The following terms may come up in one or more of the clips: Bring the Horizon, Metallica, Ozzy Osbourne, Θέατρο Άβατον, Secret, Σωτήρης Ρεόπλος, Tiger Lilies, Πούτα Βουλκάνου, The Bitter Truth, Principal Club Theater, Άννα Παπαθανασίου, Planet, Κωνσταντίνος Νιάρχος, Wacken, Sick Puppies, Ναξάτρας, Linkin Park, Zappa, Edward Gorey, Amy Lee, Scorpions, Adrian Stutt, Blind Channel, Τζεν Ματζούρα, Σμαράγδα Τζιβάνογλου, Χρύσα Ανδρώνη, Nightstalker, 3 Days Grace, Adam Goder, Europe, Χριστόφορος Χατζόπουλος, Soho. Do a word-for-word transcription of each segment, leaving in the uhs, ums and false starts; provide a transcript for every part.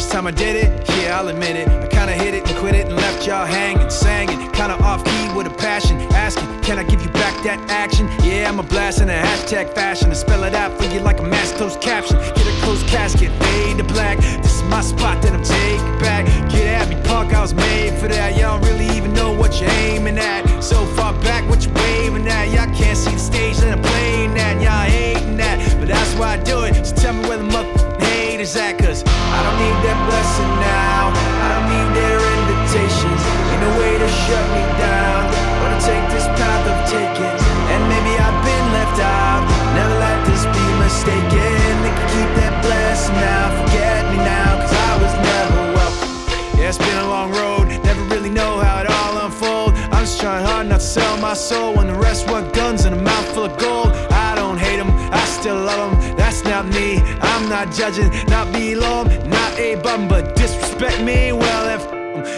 First time I did it, yeah, I'll admit it. I kinda hit it and quit it and left y'all hanging, sang it, kinda off key with a passion, asking, can I give you back that action? Yeah, I'm a blast in a hashtag fashion, to spell it out for you like a mass closed caption. Get a closed casket, fade to black. This is my spot that I'm taking back. Get at me, punk, I was made for that. Y'all don't really even know what you're aiming at. So far back, what you waving at? Y'all can't see the stage that I'm playing at. Y'all hating that, but that's why I do it. So tell me where the motherfucking haters at, cause I don't need their blessing now. I don't need their invitations. Ain't no way to shut me down. Wanna take this path I've taken, and maybe I've been left out. Never let this be mistaken. They can keep that blessing now. Forget me now, cause I was never welcome. Yeah, it's been a long road. Never really know how it all unfolds. I'm just trying hard not to sell my soul when the rest want guns and a mouthful of gold. I don't hate them, I still love them. That's not me, I'm not judging. Not below them, not above them. But disrespect me, well if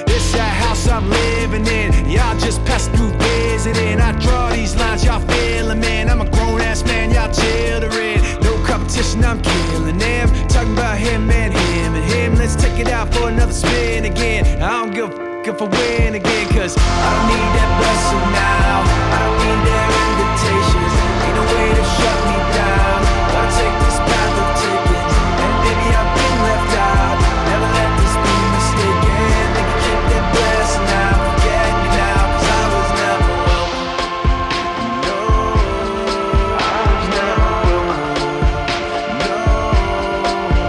this that house I'm living in. Y'all just pass through visiting. I draw these lines, y'all feeling, man. I'm a grown ass man, y'all children. No competition, I'm killing them. Talking about him and him and him. Let's take it out for another spin again. I don't give a f- if I win again. Cause I don't need that blessing now. I don't need their invitations. Ain't no way to shut me down. I'll take this path of taking, and maybe I've been left out. Never let this be mistaken. They can keep their blessing now. Forget me now, cause I was never welcome. No, I was never welcome. No, no, no, no,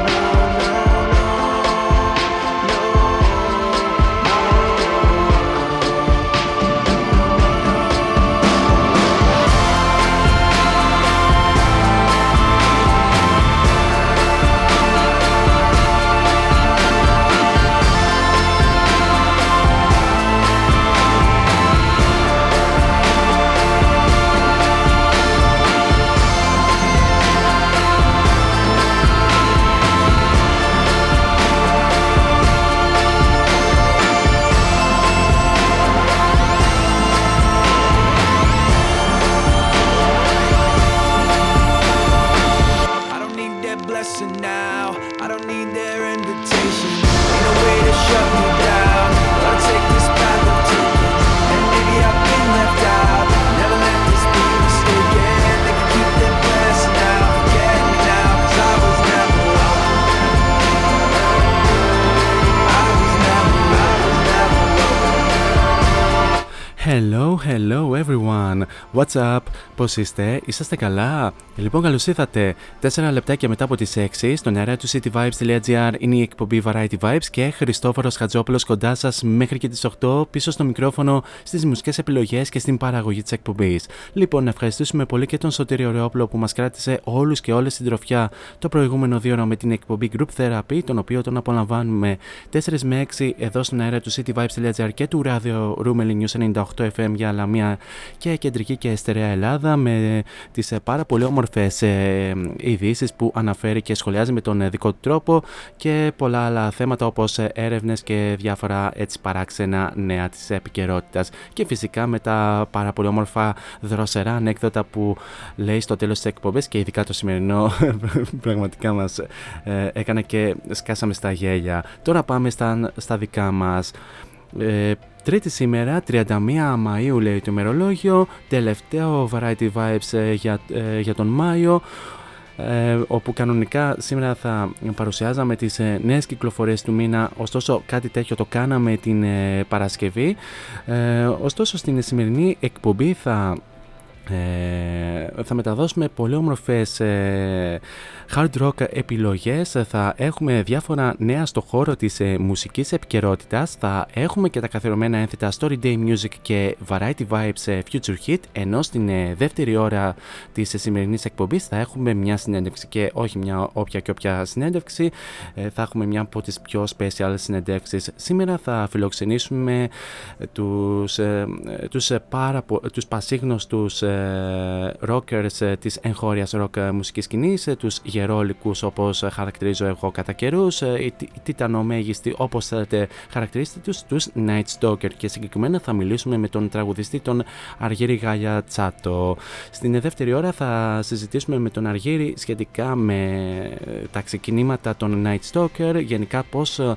no, no, no, no. Hello, hello everyone. What's up? Πώς είστε? Είσαστε καλά? Λοιπόν, καλώς ήρθατε. Τέσσερα λεπτάκια μετά από τις έξι στον αέρα του city vibes dot gr είναι η εκπομπή Variety Vibes και Χριστόφορος Χατζόπουλος κοντά σας μέχρι και τις οκτώ πίσω στο μικρόφωνο, στις μουσικές επιλογές και στην παραγωγή της εκπομπής. Λοιπόν, να ευχαριστήσουμε πολύ και τον Σωτήρη Ρεόπλο που μας κράτησε όλους και όλες στην τροφιά το προηγούμενο δύο ώρα με την εκπομπή Group Therapy, τον οποίο τον απολαμβάνουμε τέσσερα με έξι εδώ στον αέρα του city vibes dot gr και του Radio Rumeli News ενενήντα οκτώ εφ εμ για Λαμία και κεντρική και στερεά Ελλάδα, με τις πάρα πολύ όμορφες ειδήσεις που αναφέρει και σχολιάζει με τον δικό του τρόπο και πολλά άλλα θέματα όπως έρευνες και διάφορα έτσι παράξενα νέα της επικαιρότητας. Και φυσικά με τα πάρα πολύ όμορφα δροσερά ανέκδοτα που λέει στο τέλος της εκπομπής και ειδικά το σημερινό πραγματικά μας έκανε και σκάσαμε στα γέλια. Τώρα πάμε στα, στα δικά μας. Τρίτη σήμερα, τριάντα μία Μαΐου λέει το ημερολόγιο, τελευταίο Variety Vibes ε, για, ε, για τον Μάιο, ε, όπου κανονικά σήμερα θα παρουσιάζαμε τις ε, νέες κυκλοφορίες του μήνα, ωστόσο κάτι τέτοιο το κάναμε την ε, Παρασκευή, ε, ωστόσο στην σημερινή εκπομπή θα... Ε, θα μεταδώσουμε πολύ όμορφες ε, hard rock επιλογές. Θα έχουμε διάφορα νέα στο χώρο της ε, μουσικής επικαιρότητας. Θα έχουμε και τα καθιερωμένα ένθετα Story Day Music και Variety Vibes ε, Future Hit. Ενώ στην ε, δεύτερη ώρα της ε, σημερινής εκπομπής θα έχουμε μια συνέντευξη και όχι μια όποια και όποια συνέντευξη. Ε, θα έχουμε μια από τις πιο special συνέντευξεις. Σήμερα θα φιλοξενήσουμε τους, ε, τους, ε, πάρα πο- τους πασίγνωστους ε, rockers ε, της εγχώριας rock ε, μουσικής σκηνής, ε, τους γερόλικους όπως ε, χαρακτηρίζω εγώ κατά καιρούς, ε, οι, οι τιτανομέγιστοι όπως θέλετε χαρακτηρίστε τους, τους Nightstalker, και συγκεκριμένα θα μιλήσουμε με τον τραγουδιστή τον Αργύρη Γαλιατσάτο. Στην δεύτερη ώρα θα συζητήσουμε με τον Αργύρη σχετικά με τα ξεκινήματα των Nightstalker, γενικά πώς ε,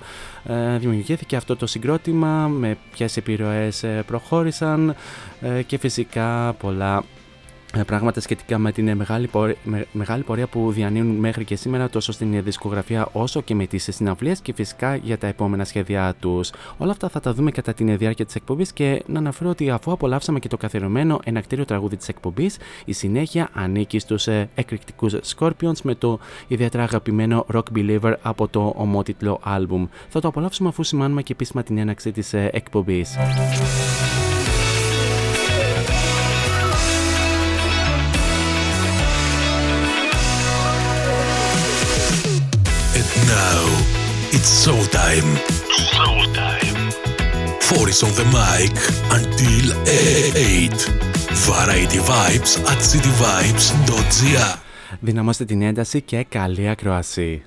δημιουργήθηκε αυτό το συγκρότημα, με ποιες επιρροές προχώρησαν και φυσικά πολλά πράγματα σχετικά με την μεγάλη πορεία, με, μεγάλη πορεία που διανύουν μέχρι και σήμερα τόσο στην δισκογραφία όσο και με τις συναυλίες και φυσικά για τα επόμενα σχέδιά τους. Όλα αυτά θα τα δούμε κατά την διάρκεια της εκπομπής και να αναφέρω ότι αφού απολαύσαμε και το καθιερωμένο ενακτήριο τραγούδι της εκπομπής, η συνέχεια ανήκει στους εκρηκτικούς Scorpions με το ιδιαίτερα αγαπημένο Rock Believer από το ομότιτλο άλμπουμ. Θα το απολαύσουμε αφού σημάνουμε και επίσημα την έναρξη της εκπομπής. Now, it's showtime. Showtime. Four is on the mic until eight. Variety Vibes at city vibes dot g r. Δυναμώστε την ένταση και καλή ακρόαση.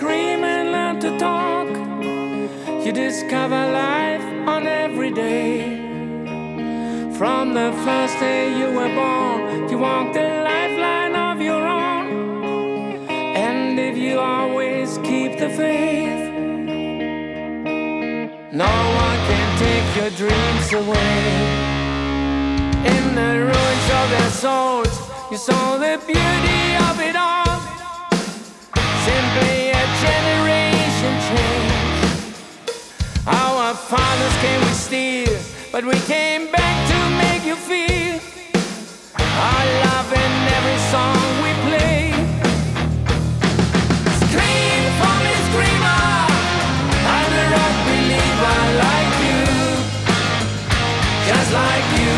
Scream and learn to talk. You discover life on every day. From the first day you were born, you walk the lifeline of your own. And if you always keep the faith, no one can take your dreams away. In the ruins of their souls, you saw the beauty of it all. Simply generation change. Our fathers came with steel, but we came back to make you feel our love in every song we play. Scream for me, screamer, I'm a rock believer like you, just like you.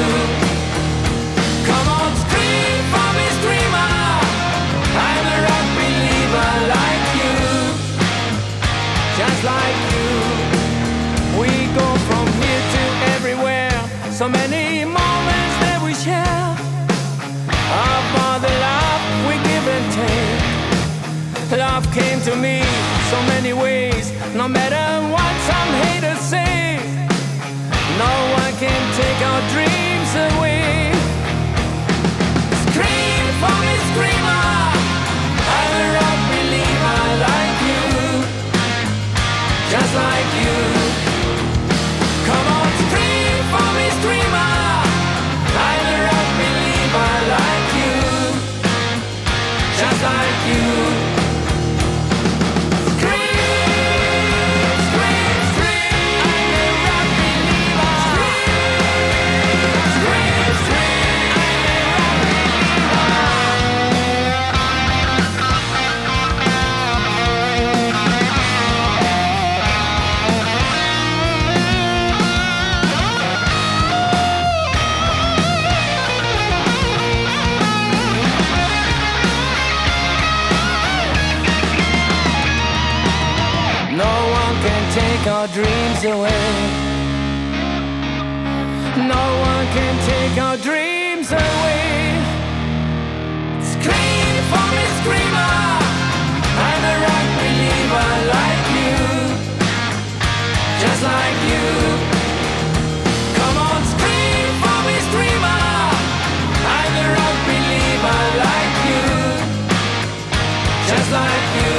Come on, scream for me, screamer, I'm a rock believer like you, just like you. We go from here to everywhere, so many moments that we share. About the love we give and take. Love came to me so many ways, no matter what some haters say. No one can take our dreams away. Scream for me, screamer, I'm a rock believer like you, just like you. Come on, scream for me, screamer, I'm a rock believer like you, just like you. Scream, scream, scream, I'm a rock believer. Scream, scream, scream, I'm a rock believer. Our dreams away. No one can take our dreams away. Scream for me, screamer, I'm a rock believer like you, just like you. Come on, scream for me, screamer, I'm a rock believer like you, just like you.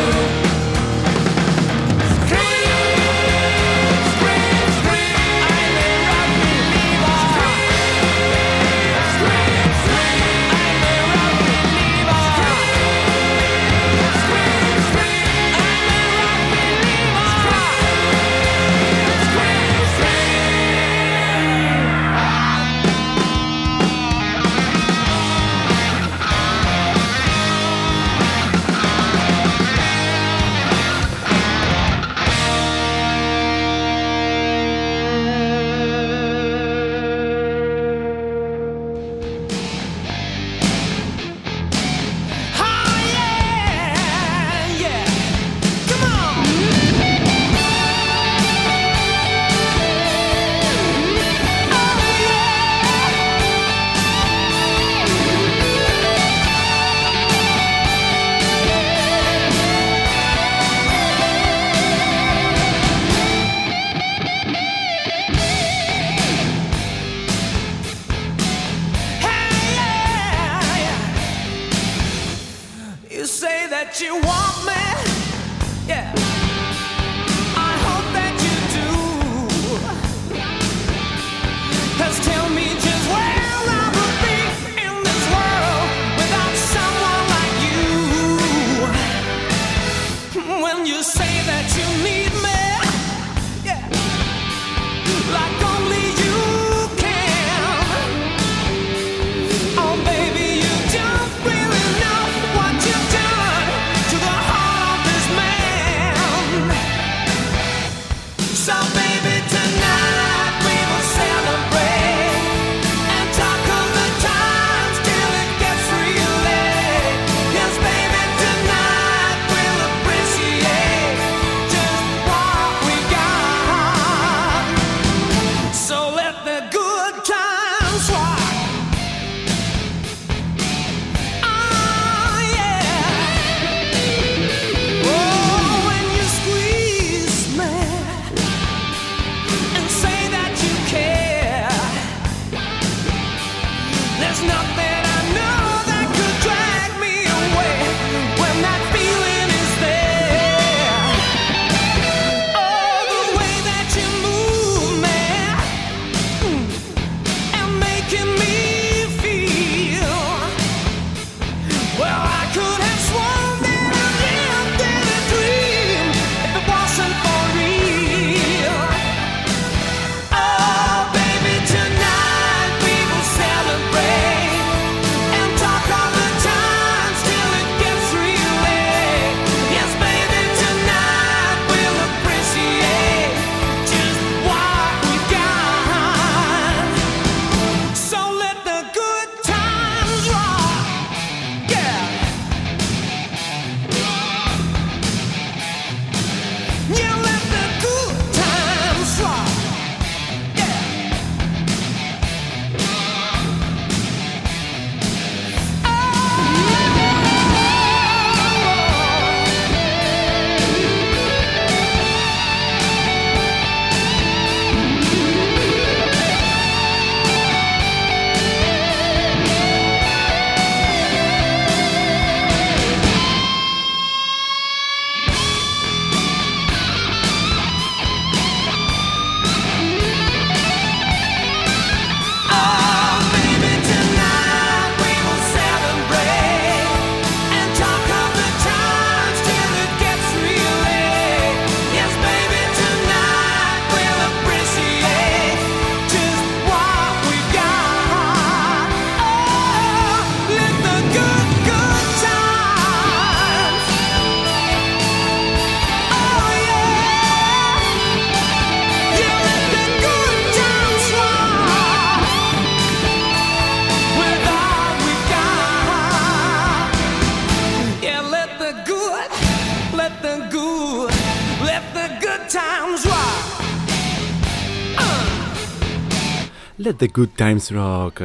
The Good Times Rock.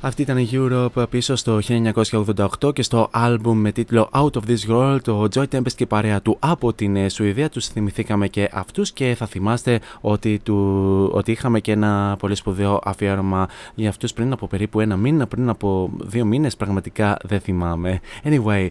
Αυτή ήταν η Europe πίσω στο χίλια εννιακόσια ογδόντα οκτώ και στο άλμπουμ με τίτλο Out of This World, ο Joy Tempest και η παρέα του από την Σουηδία. Τους θυμηθήκαμε και αυτούς και θα θυμάστε ότι, του, ότι είχαμε και ένα πολύ σπουδαίο αφιέρωμα για αυτούς πριν από περίπου ένα μήνα, πριν από δύο μήνες, πραγματικά δεν θυμάμαι. Anyway,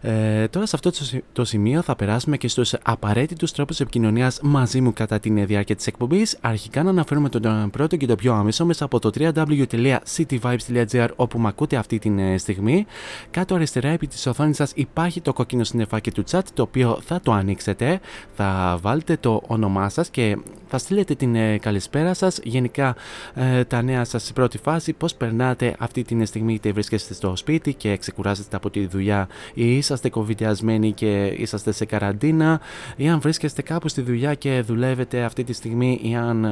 ε, τώρα σε αυτό το σημείο θα περάσουμε και στους απαραίτητους τρόπους επικοινωνίας μαζί μου κατά την διάρκεια της εκπομπής. Αρχικά να αναφέρουμε τον πρώτο και το πιο άμεσο μέσα από το double-u double-u double-u τελεία city vibes τελεία gr, όπου με ακούτε αυτή τη στιγμή. Κάτω αριστερά επί της οθόνης σας υπάρχει το κόκκινο συννεφάκι του chat, το οποίο θα το ανοίξετε, θα βάλετε το όνομά σας και θα στείλετε την καλησπέρα σας, γενικά τα νέα σας στην πρώτη φάση, πώς περνάτε αυτή τη στιγμή, είτε βρίσκεστε στο σπίτι και ξεκουράζεστε από τη δουλειά ή είσαστε κοβιδιασμένοι και είσαστε σε καραντίνα, ή αν βρίσκεστε κάπου στη δουλειά και δουλεύετε αυτή τη στιγμή, ή αν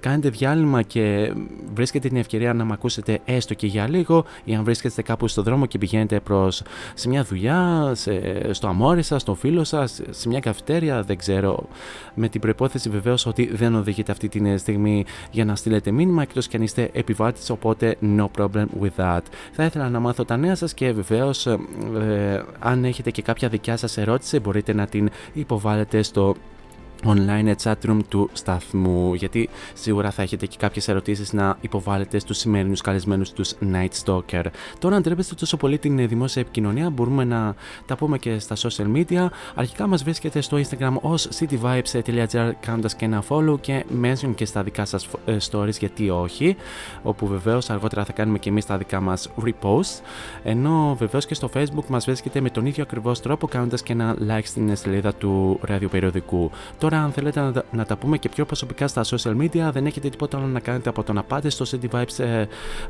κάνετε διάλειμμα και βρίσκετε την ευκαιρία να μ' ακούσετε έστω και για λίγο, ή αν βρίσκεστε κάπου στον δρόμο και πηγαίνετε προς σε μια δουλειά, σε, στο αμόρι σας, στον φίλο σας, σε μια καφετέρια, δεν ξέρω, με την προϋπόθεση βεβαίως ότι δεν οδηγείτε αυτή τη στιγμή για να στείλετε μήνυμα, εκτός και αν είστε επιβάτης, οπότε no problem with that. Θα ήθελα να μάθω τα νέα σας και βεβαίως ε, ε, αν έχετε και κάποια δικιά σας ερώτηση μπορείτε να την υποβάλλετε στο online chat room του σταθμού, γιατί σίγουρα θα έχετε και κάποιες ερωτήσεις να υποβάλλετε στους σημερινούς καλεσμένους τους Nightstalker. Τώρα, αν τρέπεστε τόσο πολύ την δημόσια επικοινωνία, μπορούμε να τα πούμε και στα social media. Αρχικά μας βρίσκεται στο Instagram ως cityvibes.gr, κάνοντας και ένα follow και mention και στα δικά σας stories, γιατί όχι, όπου βεβαίως αργότερα θα κάνουμε και εμείς τα δικά μας repost. Ενώ βεβαίως και στο Facebook μας βρίσκεται με τον ίδιο ακριβώς τρόπο, κάνοντας και ένα like στην σελίδα του ραδιοπεριοδικού. Τώρα, αν θέλετε να τα, να τα πούμε και πιο προσωπικά στα social media, δεν έχετε τίποτα άλλο να κάνετε από το να πάτε στο City Vibes ε,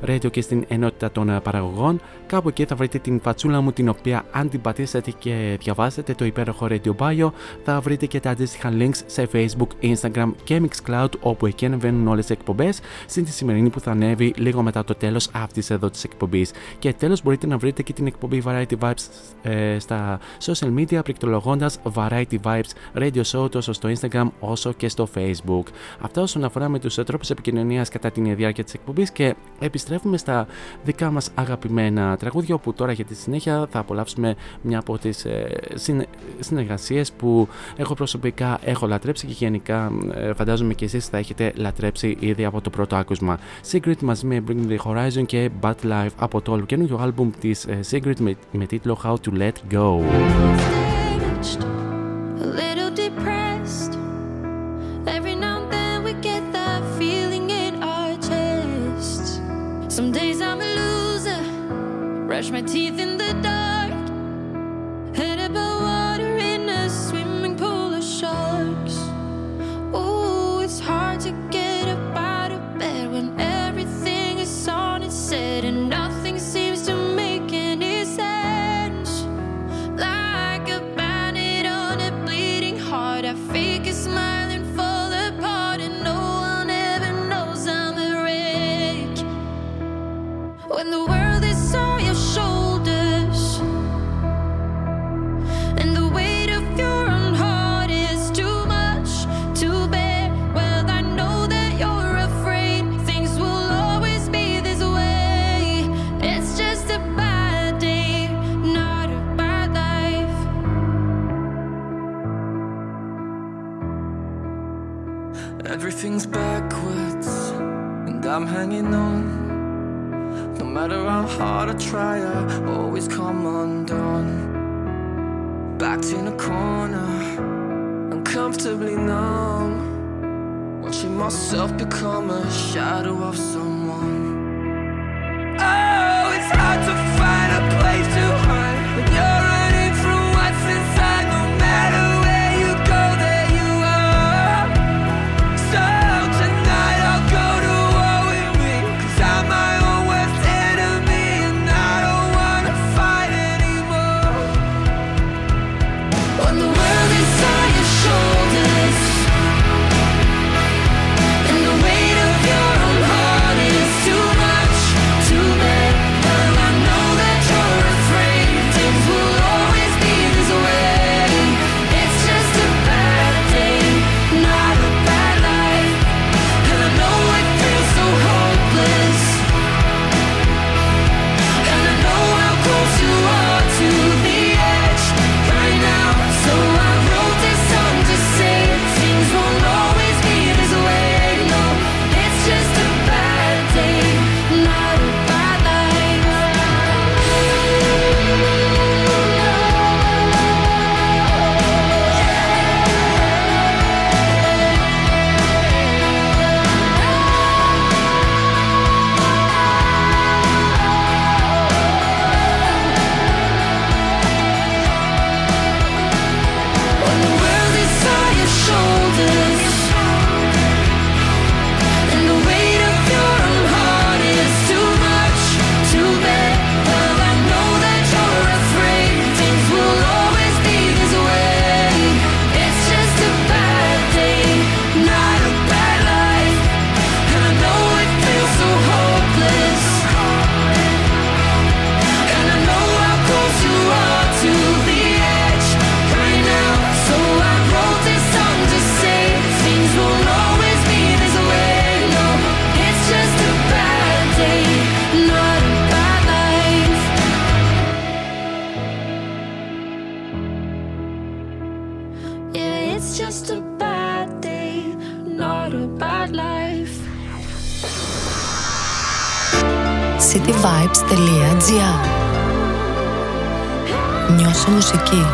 Radio και στην ενότητα των ε, παραγωγών. Κάπου εκεί θα βρείτε την πατσούλα μου, την οποία αν την πατήσετε και διαβάσετε το υπέροχο Radio Bio, θα βρείτε και τα αντίστοιχα links σε Facebook, Instagram και Mixcloud, όπου εκεί ανεβαίνουν όλες οι εκπομπές, συν τη σημερινή που θα ανέβει λίγο μετά το τέλος αυτής εδώ της εκπομπής. Και τέλος, μπορείτε να βρείτε και την εκπομπή Variety Vibes ε, στα social media, πληκτρολογώντας Variety Vibes Radio Show τόσο στο στο Instagram όσο και στο Facebook. Αυτά όσον αφορά με τους τρόπους επικοινωνίας κατά την διάρκεια της εκπομπής, και επιστρέφουμε στα δικά μας αγαπημένα τραγούδια, όπου τώρα για τη συνέχεια θα απολαύσουμε μια από τις ε, συν, συνεργασίες που εγώ προσωπικά έχω λατρέψει και γενικά ε, φαντάζομαι και εσείς θα έχετε λατρέψει ήδη από το πρώτο άκουσμα. Secret μαζί με Bring the Horizon και Bad Life από το ολοκαινούργιο άλμπουμ της ε, Secret με, με τίτλο How to Let Go. A little depressed. Every now and then we get that feeling in our chests. Some days I'm a loser. Brush my teeth in the dark. Head above water in a swimming pool of sharks. Ooh, it's hard to get up out of bed when everything is on its set and nothing seems to make any sense. Like a I fake a smile and fall apart, and no one ever knows I'm a wreck. When the world is on your shoulders and the weight of your own heart is too much to bear, well, I know that you're afraid things will always be this way. It's just a bad day, not a bad life. Everything's backwards and I'm hanging on. No matter how hard I try, I always come undone. Backed in a corner, uncomfortably numb, watching myself become a shadow of someone. Oh, it's hard to find a place to hide when you're running from what's inside. No matter where you go, there cityvibes.gr. Νιώσω μουσική. Oh,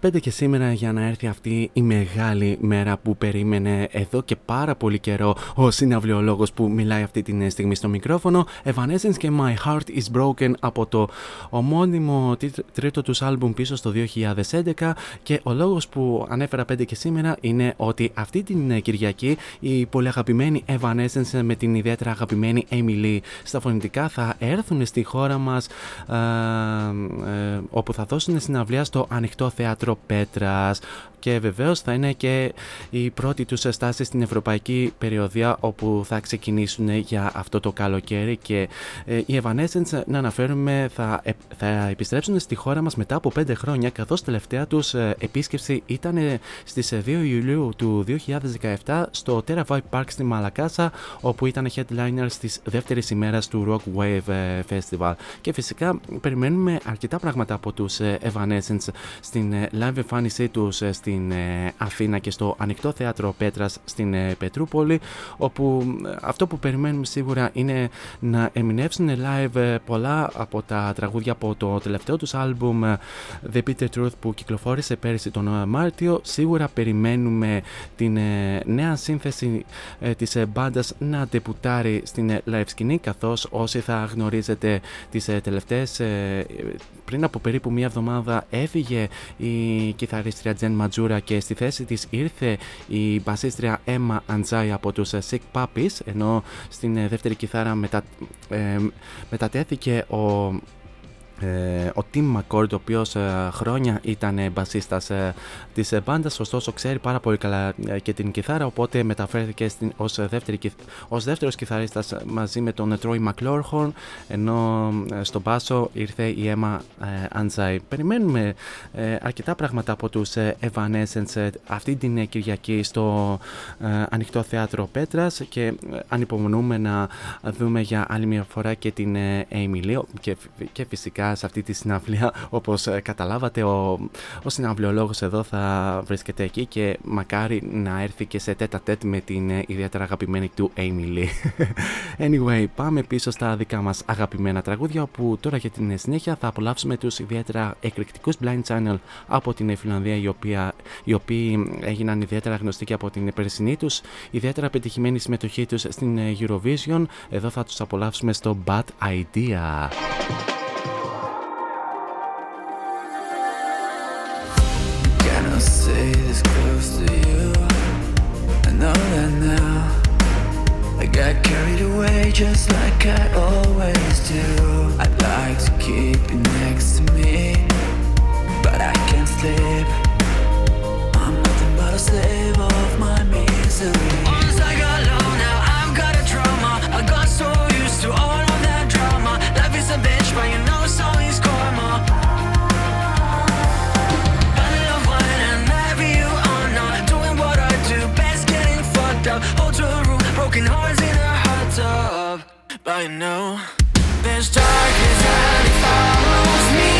πέντε και σήμερα για να έρθει αυτή η μεγάλη μέρα που περίμενε εδώ και πάρα πολύ καιρό ο συναυλιολόγος που μιλάει αυτή τη στιγμή στο μικρόφωνο. Evanescence και My Heart is Broken από το ομώνυμο τρίτο τους άλμπουμ πίσω στο δύο χιλιάδες έντεκα, και ο λόγος που ανέφερα πέντε και σήμερα είναι ότι αυτή την Κυριακή η πολύ αγαπημένη Evanescence με την ιδιαίτερα αγαπημένη Amy Lee στα φωνητικά θα έρθουν στη χώρα μας ε, ε, όπου θα δώσουν συναυλία στο ανοιχτό θέατρο Πέτρας. Και βεβαίως θα είναι και η πρώτη τους στάση στην ευρωπαϊκή περιοδία όπου θα ξεκινήσουν για αυτό το καλοκαίρι, και ε, οι Evanescence, να αναφέρουμε, θα, ε, θα επιστρέψουν στη χώρα μας μετά από πέντε χρόνια, καθώς τελευταία τους ε, επίσκεψη ήταν στις δύο Ιουλίου του δύο χιλιάδες δεκαεπτά στο Terravive Park στη Μαλακάσα, όπου ήταν headliners της δεύτερης ημέρας του Rock Wave Festival. Και φυσικά περιμένουμε αρκετά πράγματα από τους Evanescence στην live εμφάνισή τους στην Αθήνα και στο ανοιχτό θέατρο Πέτρας στην Πετρούπολη, όπου αυτό που περιμένουμε σίγουρα είναι να ερμηνεύσουν live πολλά από τα τραγούδια από το τελευταίο τους άλμπουμ The Bitter Truth που κυκλοφόρησε πέρυσι τον Μάρτιο. Σίγουρα περιμένουμε την νέα σύνθεση της μπάντας να ντεπουτάρει στην live σκηνή, καθώς όσοι θα γνωρίζετε τις τελευταίες, πριν από περίπου μία εβδομάδα έφυγε η κιθαρίστρια Τζεν Ματζούρα και στη θέση της ήρθε η μπασίστρια Emma Anzai από τους Sick Puppies, ενώ στην δεύτερη κιθάρα μετα... ε, μετατέθηκε ο... ο Tim McCord, ο οποίος χρόνια ήταν μπασίστας της μπάντας, ωστόσο ξέρει πάρα πολύ καλά και την κιθάρα, οπότε μεταφέρθηκε στην, ως, δεύτερη, ως δεύτερος κιθαρίστας μαζί με τον Troy McLachlan, ενώ στον μπάσο ήρθε η Emma Anzai. Περιμένουμε αρκετά πράγματα από τους Evanescence αυτή την Κυριακή στο ανοιχτό θέατρο Πέτρας, και ανυπομονούμε να δούμε για άλλη μια φορά και την Amy Lee, και, και φυσικά σε αυτή τη συναυλία, όπως καταλάβατε, ο, ο συναυλιολόγος εδώ θα βρίσκεται εκεί, και μακάρι να έρθει και σε τέτα τέτ με την ιδιαίτερα αγαπημένη του Amy Lee. Anyway, πάμε πίσω στα δικά μας αγαπημένα τραγούδια, όπου τώρα για την συνέχεια θα απολαύσουμε τους ιδιαίτερα εκρηκτικούς Blind Channel από την Φιλανδία, οι, οποία, οι οποίοι έγιναν ιδιαίτερα γνωστοί και από την περσινή τους ιδιαίτερα πετυχημένη συμμετοχή τους στην Eurovision. Εδώ θα τους απολαύσουμε στο Bad Idea. Stay this close to you, I know that now. I got carried away just like I always do. I'd like to keep you next to me, but I can't sleep. I'm nothing but a slave of my misery. Once I got low, now I've got a trauma. I got so used to all of that drama. Life is a bitch, but you know so is karma. Hold to a room, broken hearts in a hot tub. But you know, there's darkness and it follows me.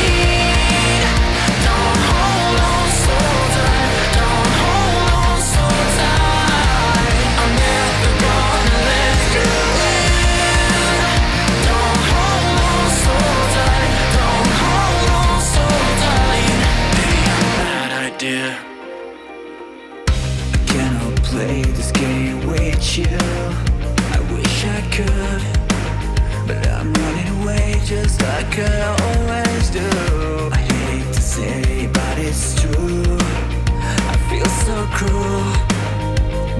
Don't hold on so tight, don't hold on so tight. I'm never gonna let you in. Don't hold on so tight, don't hold on so tight. Baby, I'm a bad idea. Play this game with you, I wish I could, but I'm running away just like I always do. I hate to say, but it's true, I feel so cruel,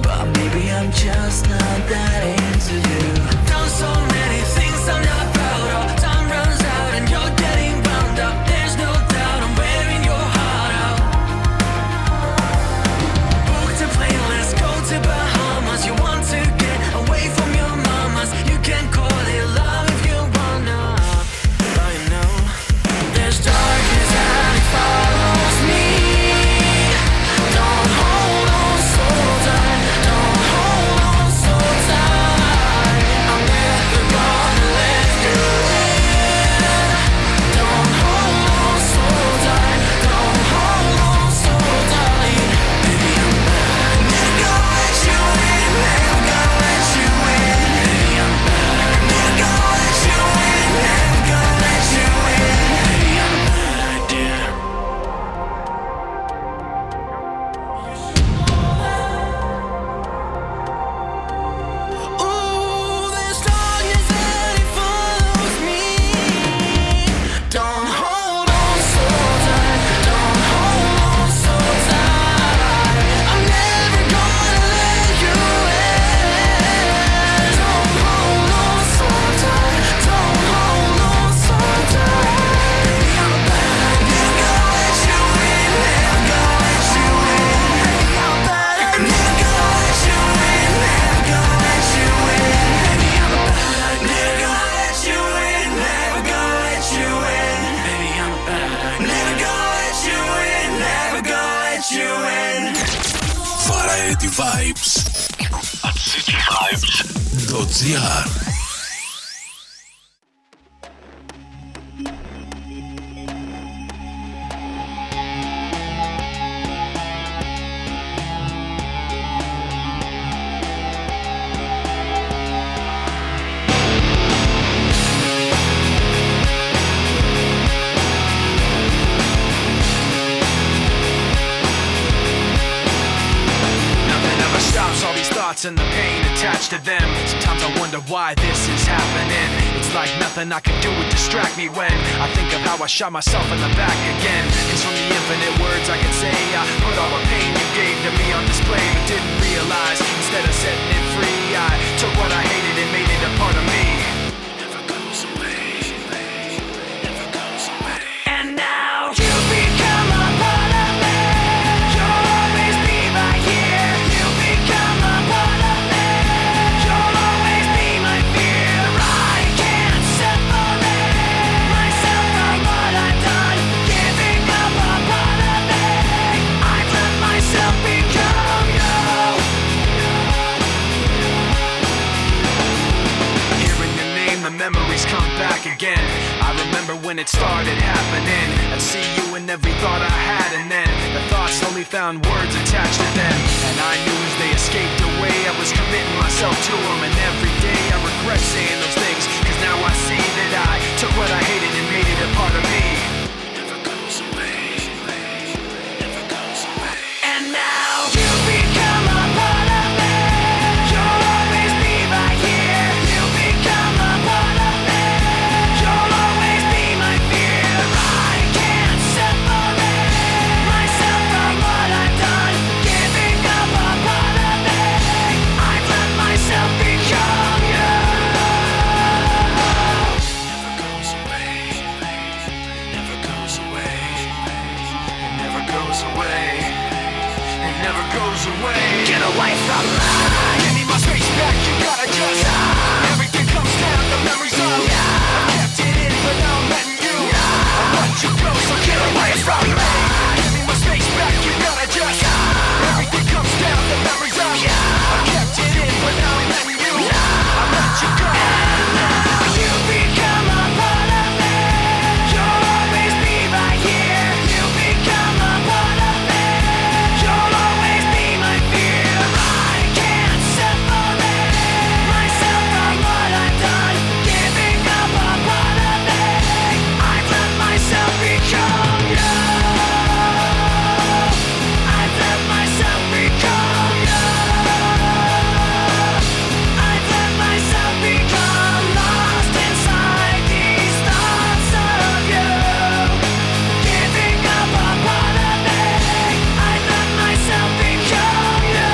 but maybe I'm just not that into you. I've done so many things I'm not proud of, time runs out and you're getting wound up. There's no doubt I'm wearing your heart out. Book to playlist, to Bahamas, you want to get away from your mamas. You can call it love if you wanna. I know there's darkness and it follows me. Don't hold on so tight, don't hold on so tight. City Vibes at cityvibes.gr. And the pain attached to them. Sometimes I wonder why this is happening. It's like nothing I can do would distract me when I think of how I shot myself in the back again. Cause from the infinite words I could say, I put all the pain you gave to me on display, but didn't realize instead of setting it free, I took what I hated and made it a part of me. Memories come back again. I remember when it started happening. I'd see you in every thought I had, and then the thoughts slowly found words attached to them. And I knew as they escaped away, I was committing myself to them. And every day I regret saying those things, cause now I see that I took what I hated and made it a part of me. Never goes away. Never goes away. And now you become a part of me. You'll always be right here. You become a part of me. Get away from me. I need my space back, you gotta just no. Everything comes down to memories of no. I kept it in, but now I'm letting you no. I let you go, so get, get away from me. I need my space back, you gotta just no. Everything comes down to memories of no. I kept it in, but now I'm letting you no. I let you go. And now you become a part of me. You'll always be right here. You become a part of me. You'll always be my fear. I can't separate myself from what I've done. Giving up a part of me. I've let myself become you. I've let myself become you. I've let myself become lost inside these thoughts of you. Giving up a part of me. I've let myself become you.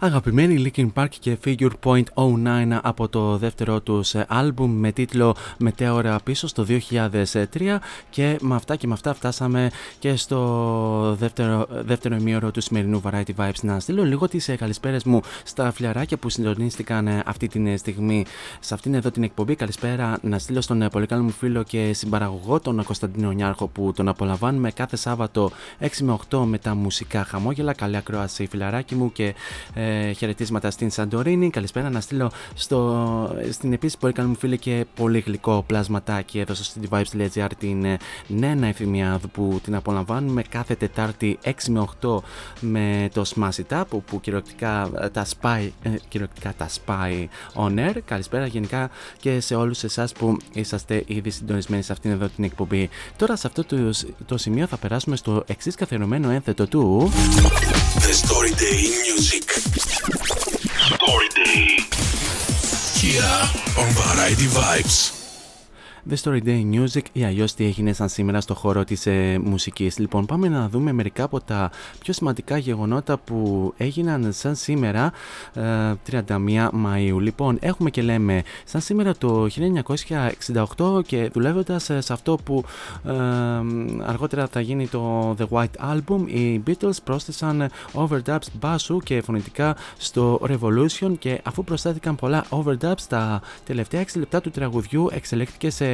Αγαπημένοι Linkin Park και Figure Point μηδέν εννιά από το δεύτερο τους άλμπουμ με τίτλο Μετέωρα πίσω στο δύο χιλιάδες τρία, και με αυτά και με αυτά φτάσαμε και στο δεύτερο, δεύτερο ημίωρο του σημερινού Variety Vibes. Να στείλω λίγο τις καλησπέρες μου στα φλιαράκια που συντονίστηκαν αυτή τη στιγμή σε αυτήν εδώ την εκπομπή. Καλησπέρα να στείλω στον πολύ καλό μου φίλο και συμπαραγωγό τον Κωνσταντίνο Νιάρχο, που τον απολαμβάνουμε κάθε Σάββατο έξι με οκτώ με τα μουσικά χαμόγελα. Καλή ακρόαση φιλαράκι μου και Ε, χαιρετίσματα στην Σαντορίνη. Καλησπέρα να στείλω στο, στην επίσης πολύ καλή μου φίλη και πολύ γλυκό πλασματάκι εδώ στο cityvibes.gr την ε, Νένα Ευθυμιάδου, που την απολαμβάνουμε κάθε Τετάρτη έξι με οκτώ με το Smash It Up, που κυριολεκτικά τα σπάει ε, κυριολεκτικά τα σπάει on air. Καλησπέρα γενικά και σε όλους εσάς που είσαστε ήδη συντονισμένοι σε αυτήν εδώ την εκπομπή. Τώρα σε αυτό το, το σημείο θα περάσουμε στο εξής καθιερωμένο ένθετο του The Story Day in Music. Story Day. Here on Variety Vibes. The Story Day Music, ή αλλιώς τι έγινε σαν σήμερα στο χώρο της ε, μουσικής. Λοιπόν, πάμε να δούμε μερικά από τα πιο σημαντικά γεγονότα που έγιναν σαν σήμερα ε, τριάντα μία Μαΐου. Λοιπόν, έχουμε και λέμε σαν σήμερα το χίλια εννιακόσια εξήντα οκτώ, και δουλεύοντας ε, σε αυτό που ε, αργότερα θα γίνει το The White Album, οι Beatles πρόσθεσαν overdubs μπάσου και φωνητικά στο Revolution, και αφού προσθέθηκαν πολλά overdubs, τα τελευταία έξι λεπτά του τραγουδιού εξελέχθηκε σε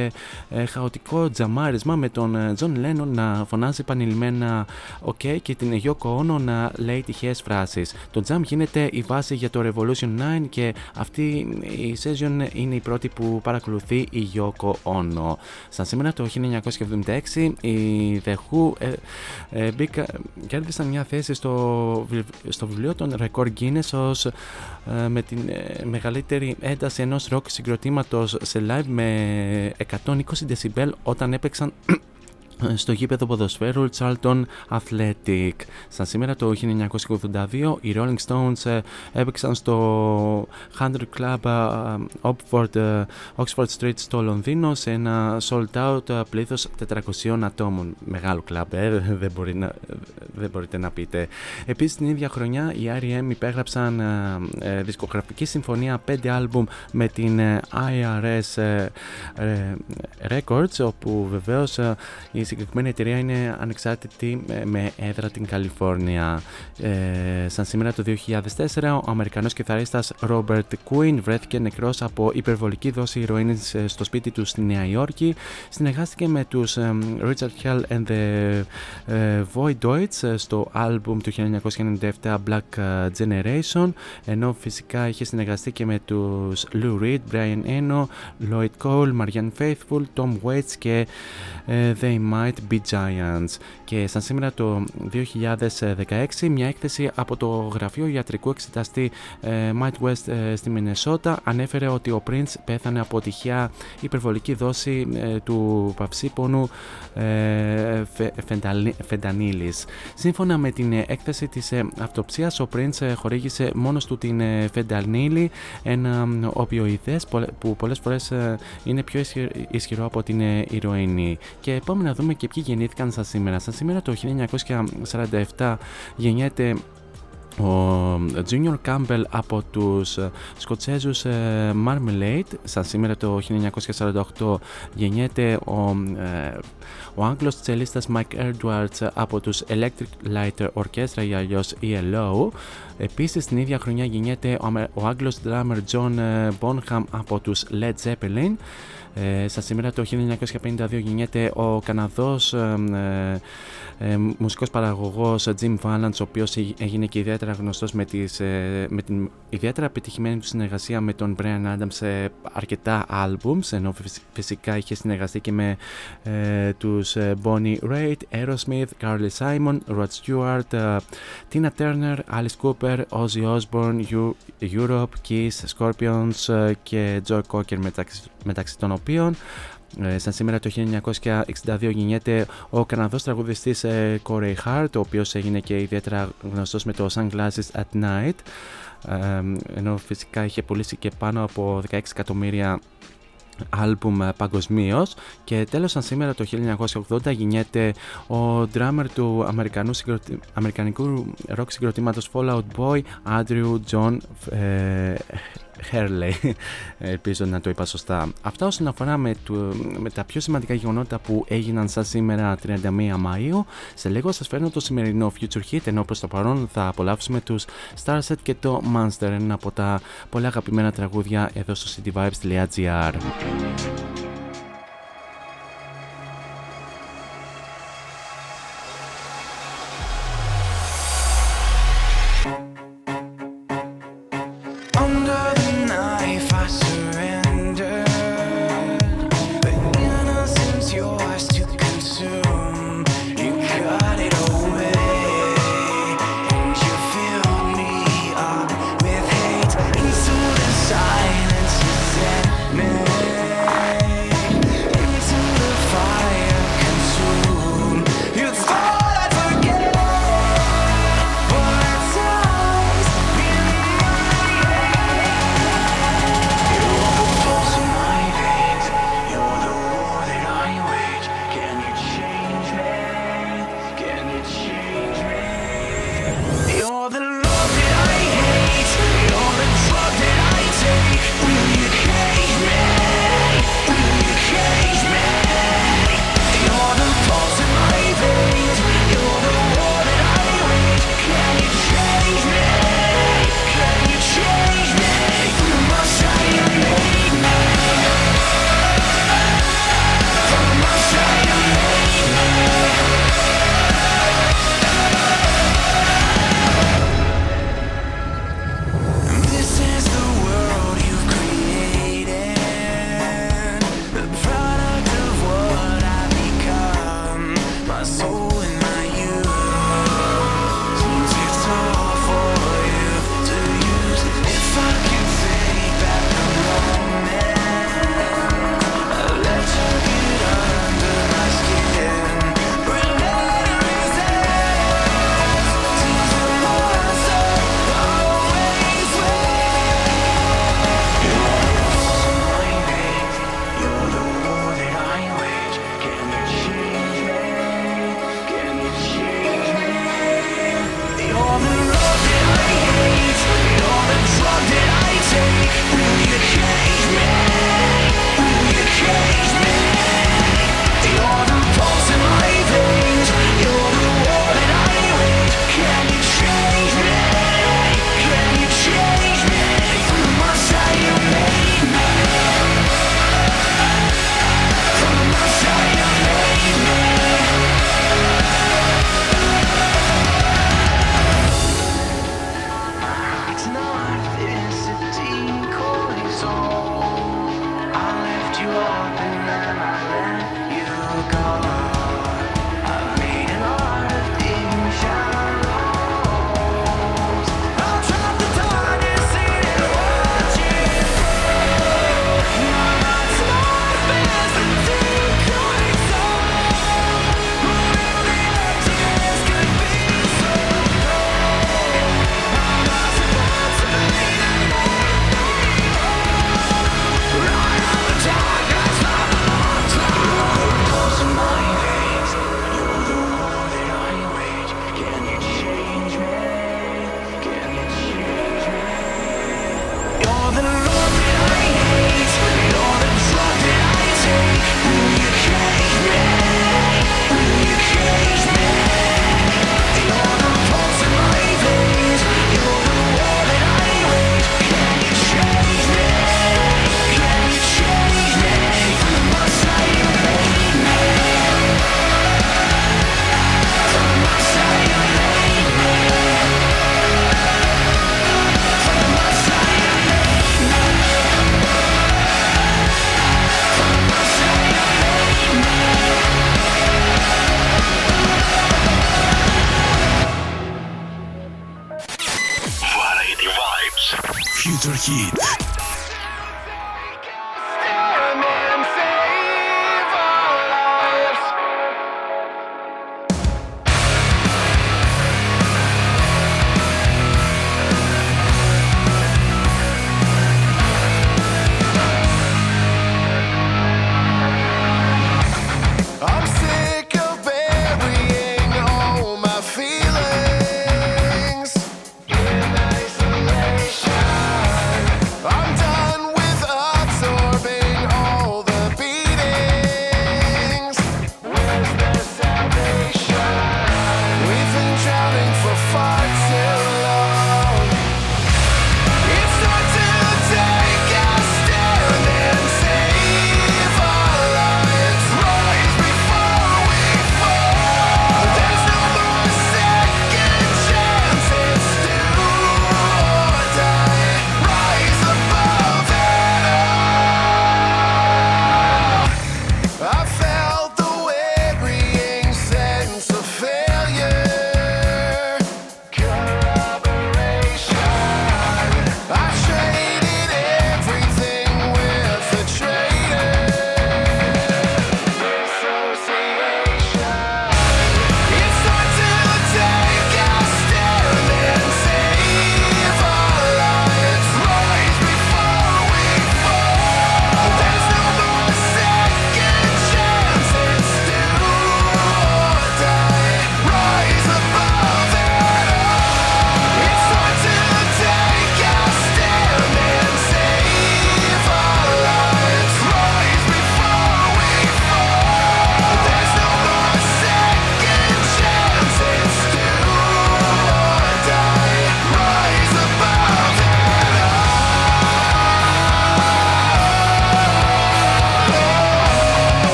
ε, χαοτικό τζαμάρισμα με τον Τζον Λένον να φωνάζει επανειλημμένα OK και την Γιόκο Όνο να λέει τυχαίες φράσεις. Το jam γίνεται η βάση για το Revolution νάιν και αυτή η session είναι η πρώτη που παρακολουθεί η Γιόκο Όνο. Σαν σήμερα το χίλια εννιακόσια εβδομήντα έξι οι The Who ε, ε, μπήκα, κέρδισαν μια θέση στο, στο βιβλίο των Record Guinness ως, ε, με την ε, μεγαλύτερη ένταση ενός rock συγκροτήματος σε live με εκατόν είκοσι δεσιμπέλ όταν έπαιξαν στο γήπεδο ποδοσφαίρου Charlton Athletic. Σαν σήμερα το χίλια εννιακόσια ογδόντα δύο οι Rolling Stones έπαιξαν στο Hundred Club Oxford, Oxford Street στο Λονδίνο σε ένα sold out πλήθος τετρακοσίων ατόμων. Μεγάλο κλαμπ, ε, δεν, μπορεί να, δεν μπορείτε να πείτε. Επίσης την ίδια χρονιά οι αρ εμ υπέγραψαν ε, δισκογραφική συμφωνία πέντε άλμπουμ με την άι αρ ες ε, ε, Records, όπου βεβαίως ε, η συγκεκριμένη εταιρεία είναι ανεξάρτητη με έδρα την Καλιφόρνια. Ε, σαν σήμερα το δύο χιλιάδες τέσσερα ο Αμερικανός κιθαρίστας Robert Quinn βρέθηκε νεκρός από υπερβολική δόση ηρωίνης στο σπίτι του στη Νέα Υόρκη. Συνεργάστηκε με τους um, Richard Hell and the uh, Voidoids στο άλμπουμ του χίλια εννιακόσια ενενήντα επτά Black Generation, ενώ φυσικά είχε συνεργαστεί και με τους Lou Reed, Brian Eno, Lloyd Cole, Marianne Faithfull, Tom Waits και uh, They Might Be Giants. Και σαν σήμερα το δύο χιλιάδες δεκαέξι μια έκθεση από το γραφείο ιατρικού εξεταστή ε, Mount West ε, στη Μινεσότα ανέφερε ότι ο Prince πέθανε από τυχαία υπερβολική δόση ε, του παυσίπονου ε, φεντανίλης. Σύμφωνα με την έκθεση της ε, αυτοψίας, ο Prince ε, χορήγησε μόνος του την ε, φεντανίλη, ένα οπιοειδές που πολλές φορές ε, είναι πιο ισχυρό από την ε, ηρωίνη. Και πάμε να δούμε και ποιοι γεννήθηκαν σαν σήμερα. Σαν σήμερα το χίλια εννιακόσια σαράντα επτά γεννιέται ο Junior Campbell από τους Σκοτσέζους Marmalade. Σαν σήμερα το χίλια εννιακόσια σαράντα οκτώ γεννιέται ο, ο Άγγλος τσελίστας Mike Edwards από τους Electric Light Orchestra ή αλλιώς ι ελ ο. Επίσης την ίδια χρονιά γεννιέται ο Άγγλος drummer John Bonham από τους Led Zeppelin. Ε, Σαν σήμερα το χίλια εννιακόσια πενήντα δύο γεννιέται ο Καναδός ε, ε, μουσικός παραγωγός Jim Valance, ο οποίος έγινε και ιδιαίτερα γνωστός με, τις, ε, με την ιδιαίτερα επιτυχημένη του συνεργασία με τον Brian Adams σε αρκετά albums, ενώ φυσικά είχε συνεργαστεί και με ε, τους Bonnie Raitt, Aerosmith, Carly Simon, Rod Stewart, ε, Tina Turner, Alice Cooper, Ozzy Osbourne, U- Europe, Kiss, Scorpions ε, και Joe Cocker μεταξύ, μεταξύ των οποίων. Ε, σαν σήμερα το χίλια εννιακόσια εξήντα δύο γεννιέται ο Καναδός τραγουδιστής ε, Corey Hart, ο οποίος έγινε και ιδιαίτερα γνωστός με το Sunglasses at Night, ε, ενώ φυσικά είχε πουλήσει και πάνω από δεκαέξι εκατομμύρια άλμπουμ παγκοσμίως. Και τέλος σαν σήμερα το χίλια εννιακόσια ογδόντα γεννιέται ο drummer του Αμερικανού συγκροτη... αμερικανικού rock συγκροτήματος Fallout Boy Andrew John ε... Hurley. Ελπίζω να το είπα σωστά. Αυτά όσον αφορά με, το, με τα πιο σημαντικά γεγονότα που έγιναν σαν σήμερα τριάντα μία Μαΐου. Σε λίγο σας φέρνω το σημερινό Future Hit, ενώ προς το παρόν θα απολαύσουμε τους Starset και το Monster, ένα από τα πολλά αγαπημένα τραγούδια εδώ στο city vibes dot g r. Silence is at me.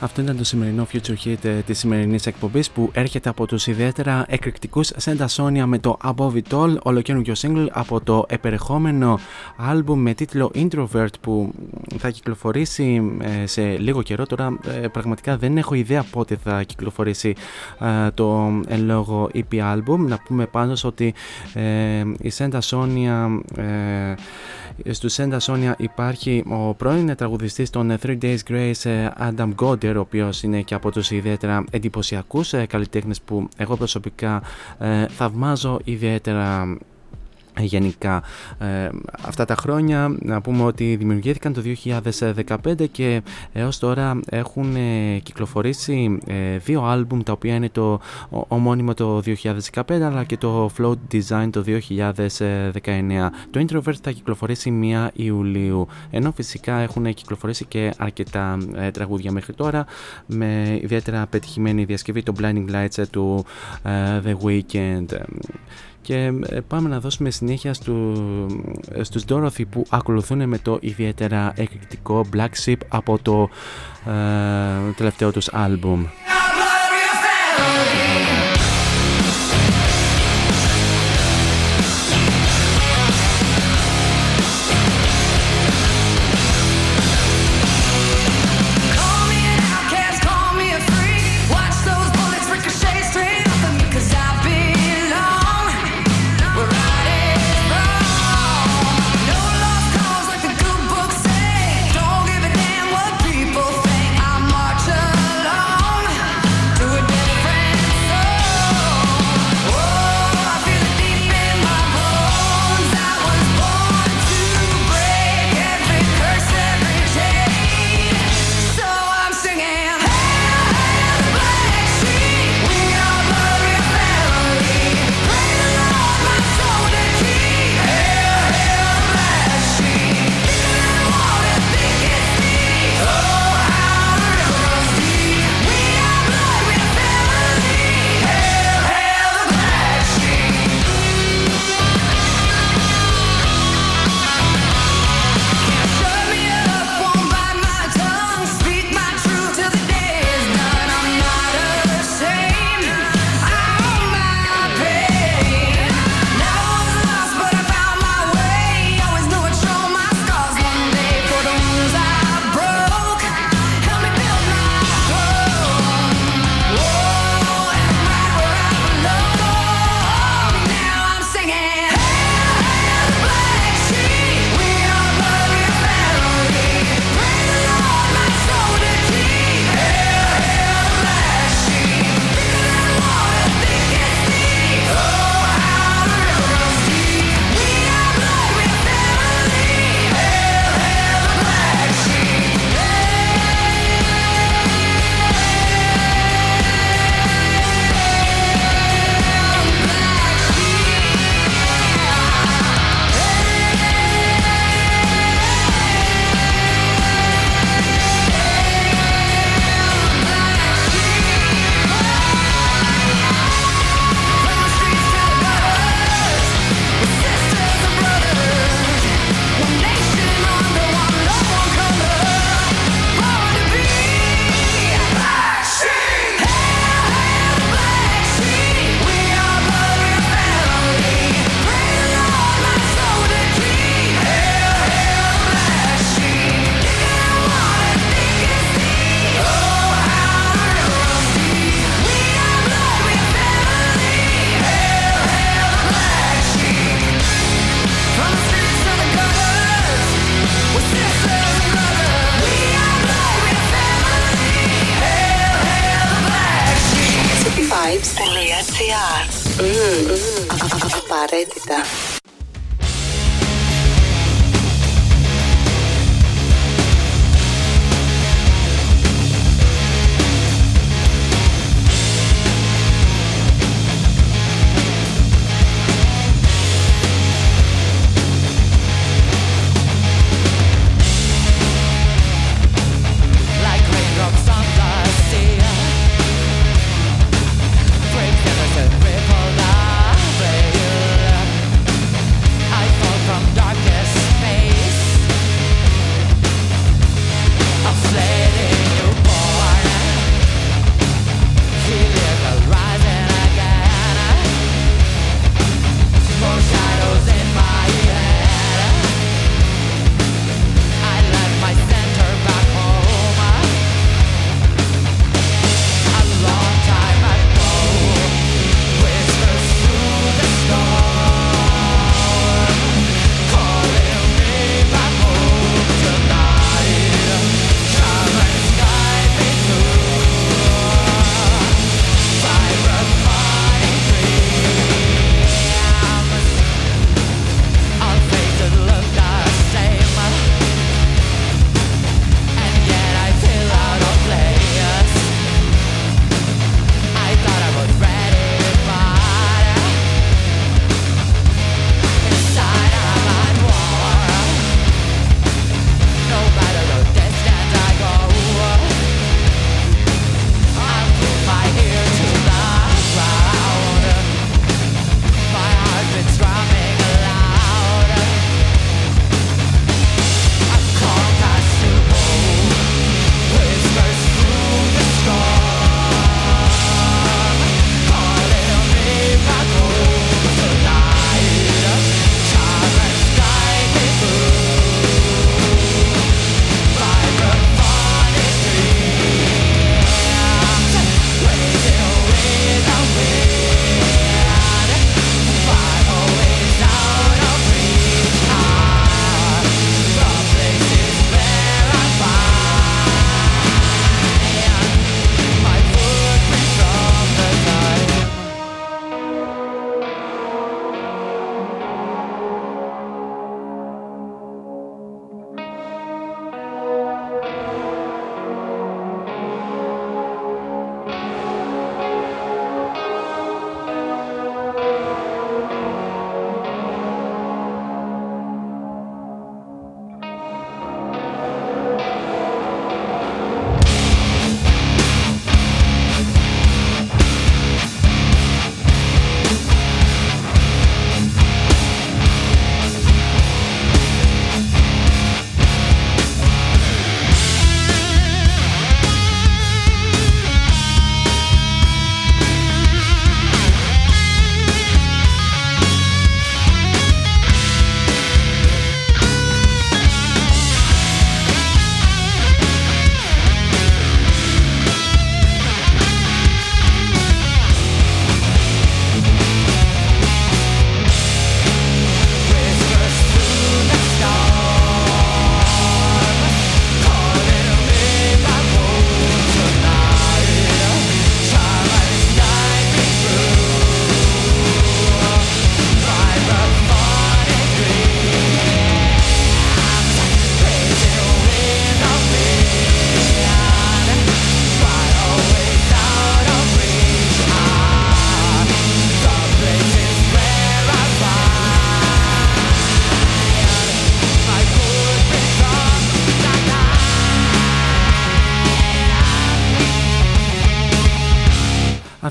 Αυτό ήταν το σημερινό Future Hit της σημερινής εκπομπής, που έρχεται από τους ιδιαίτερα εκρηκτικούς Santa Sonia με το Above It All, ολοκαινούργιο single από το επερχόμενο album με τίτλο Introvert, που θα κυκλοφορήσει σε λίγο καιρό. Τώρα πραγματικά δεν έχω ιδέα πότε θα κυκλοφορήσει το εν λόγω ι πι album. Να πούμε πάντως ότι η Santa Sonia, στους Santa Sonia υπάρχει ο πρώην τραγουδιστής των Three Days Grace, Adam Goder, ο οποίος είναι και από τους ιδιαίτερα εντυπωσιακούς καλλιτέχνες που εγώ προσωπικά θαυμάζω ιδιαίτερα. Γενικά ε, αυτά τα χρόνια να πούμε ότι δημιουργήθηκαν το δύο χιλιάδες δεκαπέντε και έως τώρα έχουν ε, κυκλοφορήσει ε, δύο άλμπουμ, τα οποία είναι το ο, ομώνυμο το δύο χιλιάδες δεκαπέντε αλλά και το Float Design το δύο χιλιάδες δεκαεννιά. Το Introvert θα κυκλοφορήσει πρώτη Ιουλίου, ενώ φυσικά έχουν κυκλοφορήσει και αρκετά ε, τραγούδια μέχρι τώρα, με ιδιαίτερα πετυχημένη διασκευή το Blinding Lights ε, του ε, The Weeknd. Και πάμε να δώσουμε συνέχεια στου, στους Dorothy, που ακολουθούν με το ιδιαίτερα εκρηκτικό Black Sheep από το ε, τελευταίο τους άλμπουμ.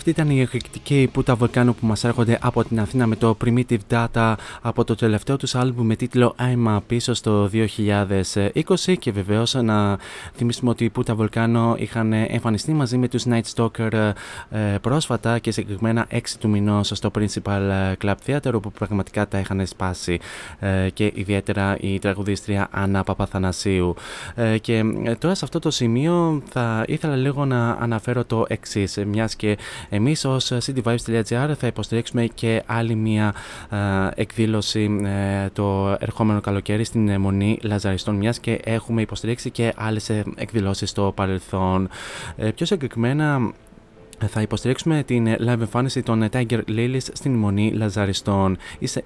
Αυτή ήταν η εκρηκτική Πούτα Βουλκάνου που μας έρχονται από την Αθήνα με το Primitive Data από το τελευταίο τους άλμπουμ με τίτλο I'm πίσω στο δύο χιλιάδες είκοσι, και βεβαίως να θυμίσουμε ότι η Πούτα Βουλκάνου είχαν εμφανιστεί μαζί με τους Nightstalker πρόσφατα και συγκεκριμένα έξι του μηνός στο Principal Club Theater, όπου πραγματικά τα είχαν σπάσει και ιδιαίτερα η τραγουδίστρια Άννα Παπαθανασίου. Και τώρα σε αυτό το σημείο θα ήθελα λίγο να αναφέρω το εξής, μιας και εμείς ως city vibes dot gr θα υποστηρίξουμε και άλλη μια εκδήλωση το ερχόμενο καλοκαίρι στην Μονή Λαζαριστών, μιας και έχουμε υποστηρίξει και άλλες εκδηλώσεις στο παρελθόν. Πιο συγκεκριμένα θα υποστηρίξουμε την live εμφάνιση των Tiger Lilies στην Μονή Λαζαριστών.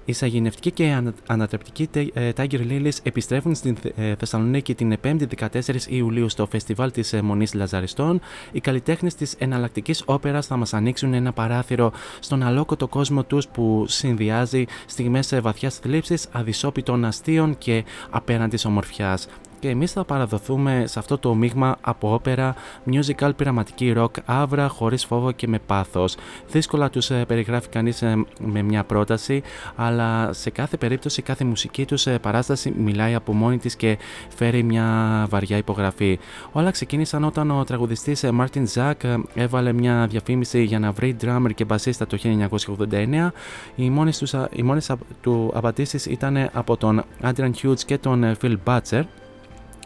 Η σαγηνευτική και ανατρεπτική Tiger Lilies επιστρέφουν στην Θεσσαλονίκη την πέμπτη δεκατέσσερις Ιουλίου στο φεστιβάλ της Μονής Λαζαριστών. Οι καλλιτέχνες της εναλλακτικής όπερας θα μας ανοίξουν ένα παράθυρο στον αλόκοτο κόσμο τους, που συνδυάζει στιγμές βαθιάς θλίψης, αδυσόπιτων αστείων και απέραντης ομορφιάς. Και εμείς θα παραδοθούμε σε αυτό το μείγμα από όπερα, musical, πειραματική rock, άβρα, χωρίς φόβο και με πάθος. Δύσκολα τους περιγράφει κανείς με μια πρόταση, αλλά σε κάθε περίπτωση κάθε μουσική τους παράσταση μιλάει από μόνη της και φέρει μια βαριά υπογραφή. Όλα ξεκίνησαν όταν ο τραγουδιστής Martin Zack έβαλε μια διαφήμιση για να βρει drummer και μπασίστα το χίλια εννιακόσια ογδόντα εννέα. Οι μόνες του, οι μόνες του απαντήσεις ήταν από τον Adrian Hughes και τον Phil Butcher,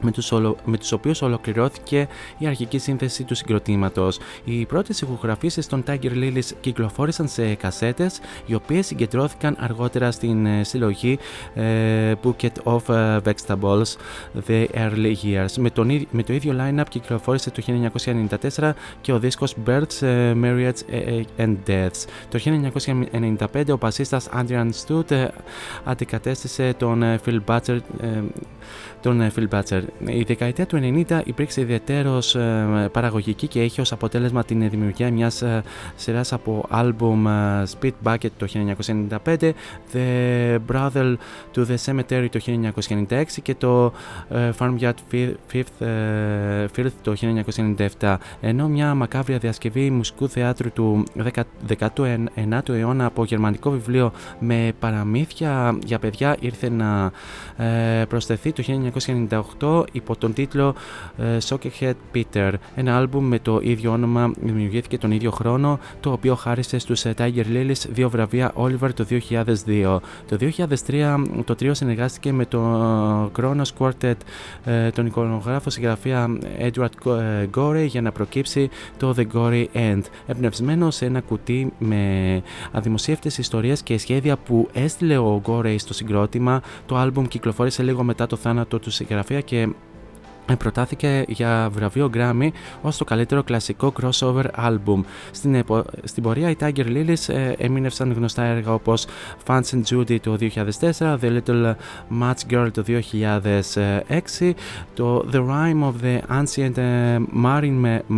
με τους, ολο... με τους οποίους ολοκληρώθηκε η αρχική σύνθεση του συγκροτήματος. Οι πρώτες ηχογραφήσεις των Tiger Lilies κυκλοφόρησαν σε κασέτες, οι οποίες συγκεντρώθηκαν αργότερα στην συλλογή ε, Bucket of Vegetables The Early Years. Με, τον... με το ίδιο line-up κυκλοφόρησε το χίλια εννιακόσια ενενήντα τέσσερα και ο δίσκος Birds, ε, Marriage and Deaths. Το χίλια εννιακόσια ενενήντα πέντε ο μπασίστας Adrian Stutt ε, αντικατέστησε τον ε, Phil Butcher ε, τον Phil Butcher. Η δεκαετία του ενενήντα υπήρξε ιδιαίτερος ε, παραγωγική και έχει ως αποτέλεσμα την δημιουργία μιας ε, σειράς από άλμπουμ ε, Spit Bucket το χίλια εννιακόσια ενενήντα πέντε, The Brothel to the Cemetery το χίλια εννιακόσια ενενήντα έξι και το ε, Farmyard Fifth, ε, Fifth το χίλια εννιακόσια ενενήντα επτά, ενώ μια μακάβρια διασκευή μουσικού θεάτρου του δέκατου ενάτου αιώνα από γερμανικό βιβλίο με παραμύθια για παιδιά ήρθε να ε, προσθεθεί το χίλια εννιακόσια ενενήντα οκτώ υπό τον τίτλο Shockhead Peter. Ένα άλμπουμ με το ίδιο όνομα δημιουργήθηκε τον ίδιο χρόνο, το οποίο χάρισε στους Tiger Lilies δύο βραβεία Oliver το δύο χιλιάδες δύο. Το δύο χιλιάδες τρία το τρίο συνεργάστηκε με το Kronos Quartet, τον εικονογράφο συγγραφέα Edward Gorey, για να προκύψει το The Gorey End, εμπνευσμένο σε ένα κουτί με αδημοσίευτες ιστορίες και σχέδια που έστειλε ο Gorey στο συγκρότημα. Το άλμπουμ κυκλοφόρησε λίγο μετά το θάνατο του συγγραφέα και προτάθηκε για βραβείο Grammy ως το καλύτερο κλασικό crossover album. Στην, επο... Στην πορεία οι Tiger Lilies ε, έμεινευσαν γνωστά έργα όπως Fans and Judy το δύο χιλιάδες τέσσερα, The Little Match Girl το δύο χιλιάδες έξι, το The Rime of the Ancient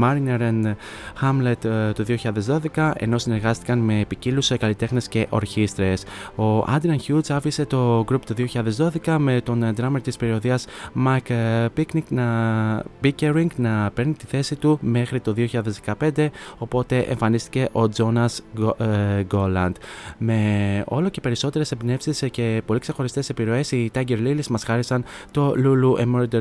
Mariner and Hamlet το δύο χιλιάδες δώδεκα, ενώ συνεργάστηκαν με ποικίλους καλλιτέχνες και ορχήστρες. Ο Adrian Hughes άφησε το group το δύο χιλιάδες δώδεκα με τον drummer της περιοδίας Mike Picknick να Bickering να παίρνει τη θέση του μέχρι το δύο χιλιάδες δεκαπέντε, οπότε εμφανίστηκε ο Τζόνας Γκόλαντ. Με όλο και περισσότερες εμπνεύσεις και πολύ ξεχωριστές επιρροές, οι Tiger Lilies μας χάρισαν το Lulu A Murder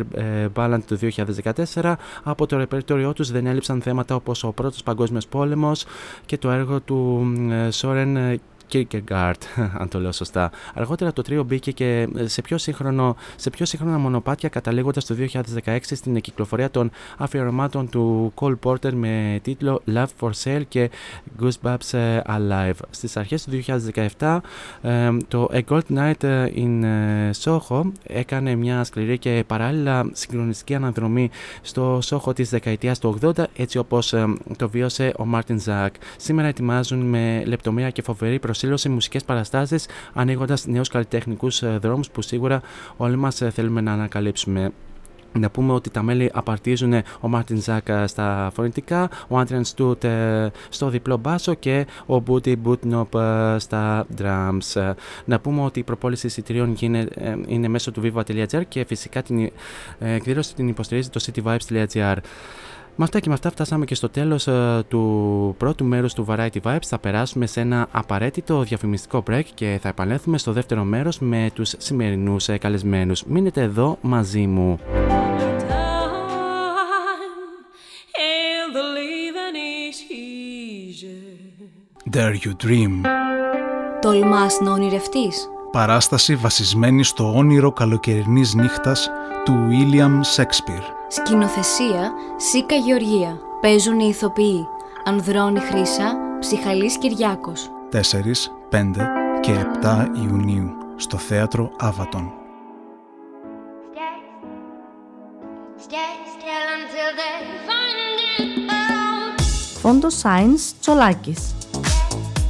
Ballad του δύο χιλιάδες δεκατέσσερα. Από το ρεπερτόριό τους δεν έλειψαν θέματα όπως ο Πρώτος Παγκόσμιος Πόλεμος και το έργο του Soren Kierkegaard, αν το λέω σωστά. Αργότερα το τρίο μπήκε και σε πιο, σύγχρονο, σε πιο σύγχρονα μονοπάτια, καταλήγοντας το δύο χιλιάδες δεκαέξι στην κυκλοφορία των αφιερωμάτων του Cole Porter με τίτλο Love for Sale και Goosebumps Alive. Στις αρχές του δύο χιλιάδες δεκαεπτά το A Gold Night in Soho έκανε μια σκληρή και παράλληλα συγκλονιστική αναδρομή στο Soho της δεκαετίας του ογδόντα, έτσι όπως το βίωσε ο Martin Zack. Σήμερα ετοιμάζουν με λεπτομέρεια και φοβερή προσέγγιση σε μουσικές παραστάσεις, ανοίγοντας νέους καλλιτεχνικούς δρόμους που σίγουρα όλοι μας θέλουμε να ανακαλύψουμε. Να πούμε ότι τα μέλη απαρτίζουν ο Μάρτιν Ζάκα στα φωνητικά, ο Άντριαν Στούτ στο διπλό μπάσο και ο Μπούτι Μπούτνοπ στα drums. Να πούμε ότι η προπόληση εισιτηρίων είναι μέσω του viva dot gr και φυσικά την εκδήλωση την υποστηρίζει το city vibes dot gr. Με αυτά και με αυτά φτάσαμε και στο τέλος uh, του πρώτου μέρους του Variety Vibes. Θα περάσουμε σε ένα απαραίτητο διαφημιστικό break και θα επανέλθουμε στο δεύτερο μέρος με τους σημερινούς uh, καλεσμένους. Μείνετε εδώ μαζί μου. Dare you dream. Τολμάς να ονειρευτείς. Παράσταση βασισμένη στο όνειρο καλοκαιρινής νύχτας του William Shakespeare. Σκηνοθεσία Σίκα Γεωργία. Παίζουν οι ηθοποιοί Ανδρώνη Χρύσα, Ψυχαλής Κυριάκος. τέσσερα, πέντε και επτά Ιουνίου στο Θέατρο Άβατον. Fondoscience Τσολάκης.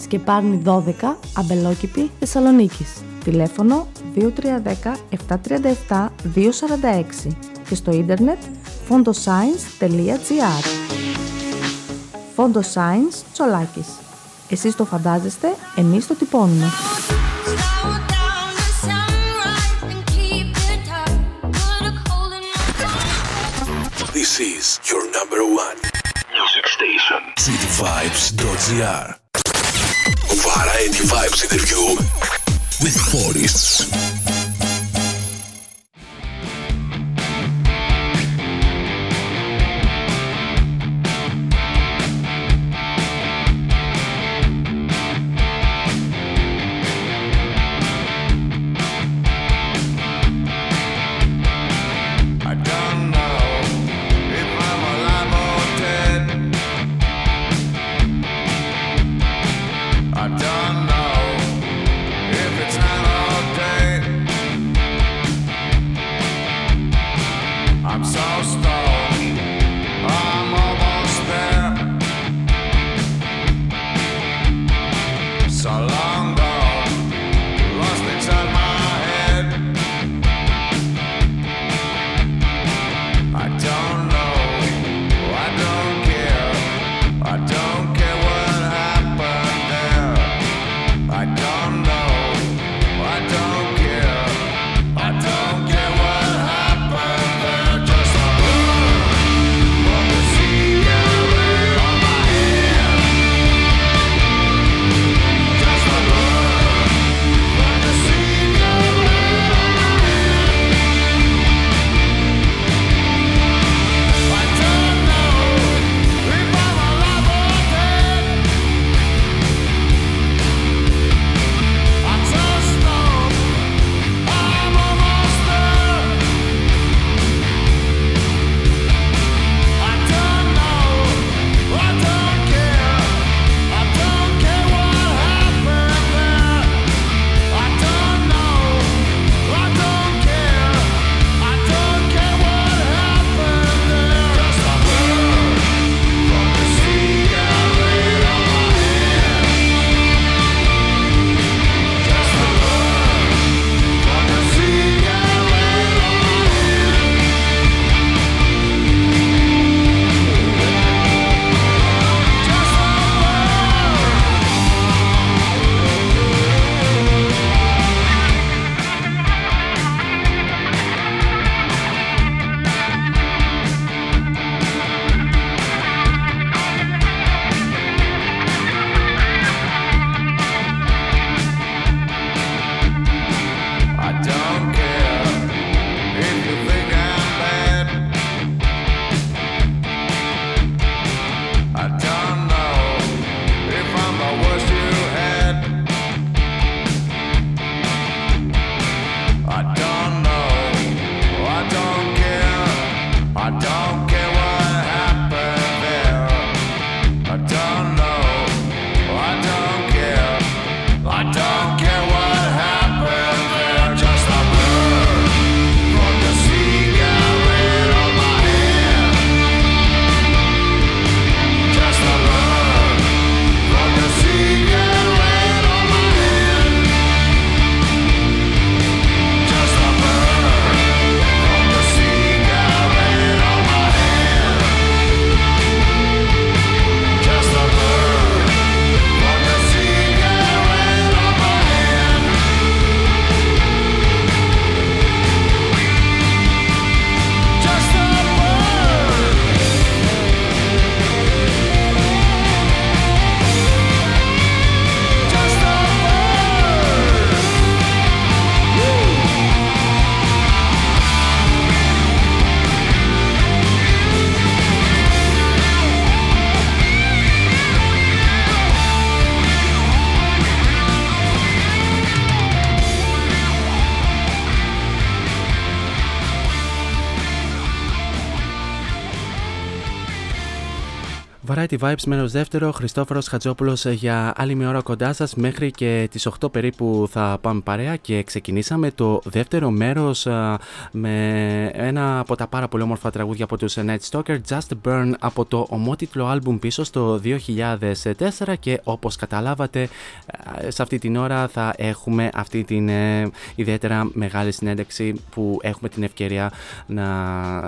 Σκεπάρνη δώδεκα, Αμπελόκηπη, Θεσσαλονίκης. Τηλέφωνο δύο τρία ένα μηδέν επτά τρία επτά δύο τέσσερα έξι και στο ίντερνετ fondoscience τελεία gr. Fondoscience Τσολάκης. Εσείς το φαντάζεστε, εμείς το τυπώνουμε. This is your number one music station. city vibes dot gr. Variety Vibes interview with Forests. I don't know if it's not all day. Variety Vibes μέρος δεύτερο, Χριστόφορος Χατζόπουλος για άλλη μια ώρα κοντά σας. Μέχρι και τις οκτώ περίπου θα πάμε παρέα και ξεκινήσαμε το δεύτερο μέρος με ένα από τα πάρα πολύ όμορφα τραγούδια από τους Nightstalker, Just Burn, από το ομότιτλο άλμπουμ πίσω στο δύο χιλιάδες τέσσερα, και όπως καταλάβατε σε αυτή την ώρα θα έχουμε αυτή την ε, ιδιαίτερα μεγάλη συνέντευξη που έχουμε την ευκαιρία να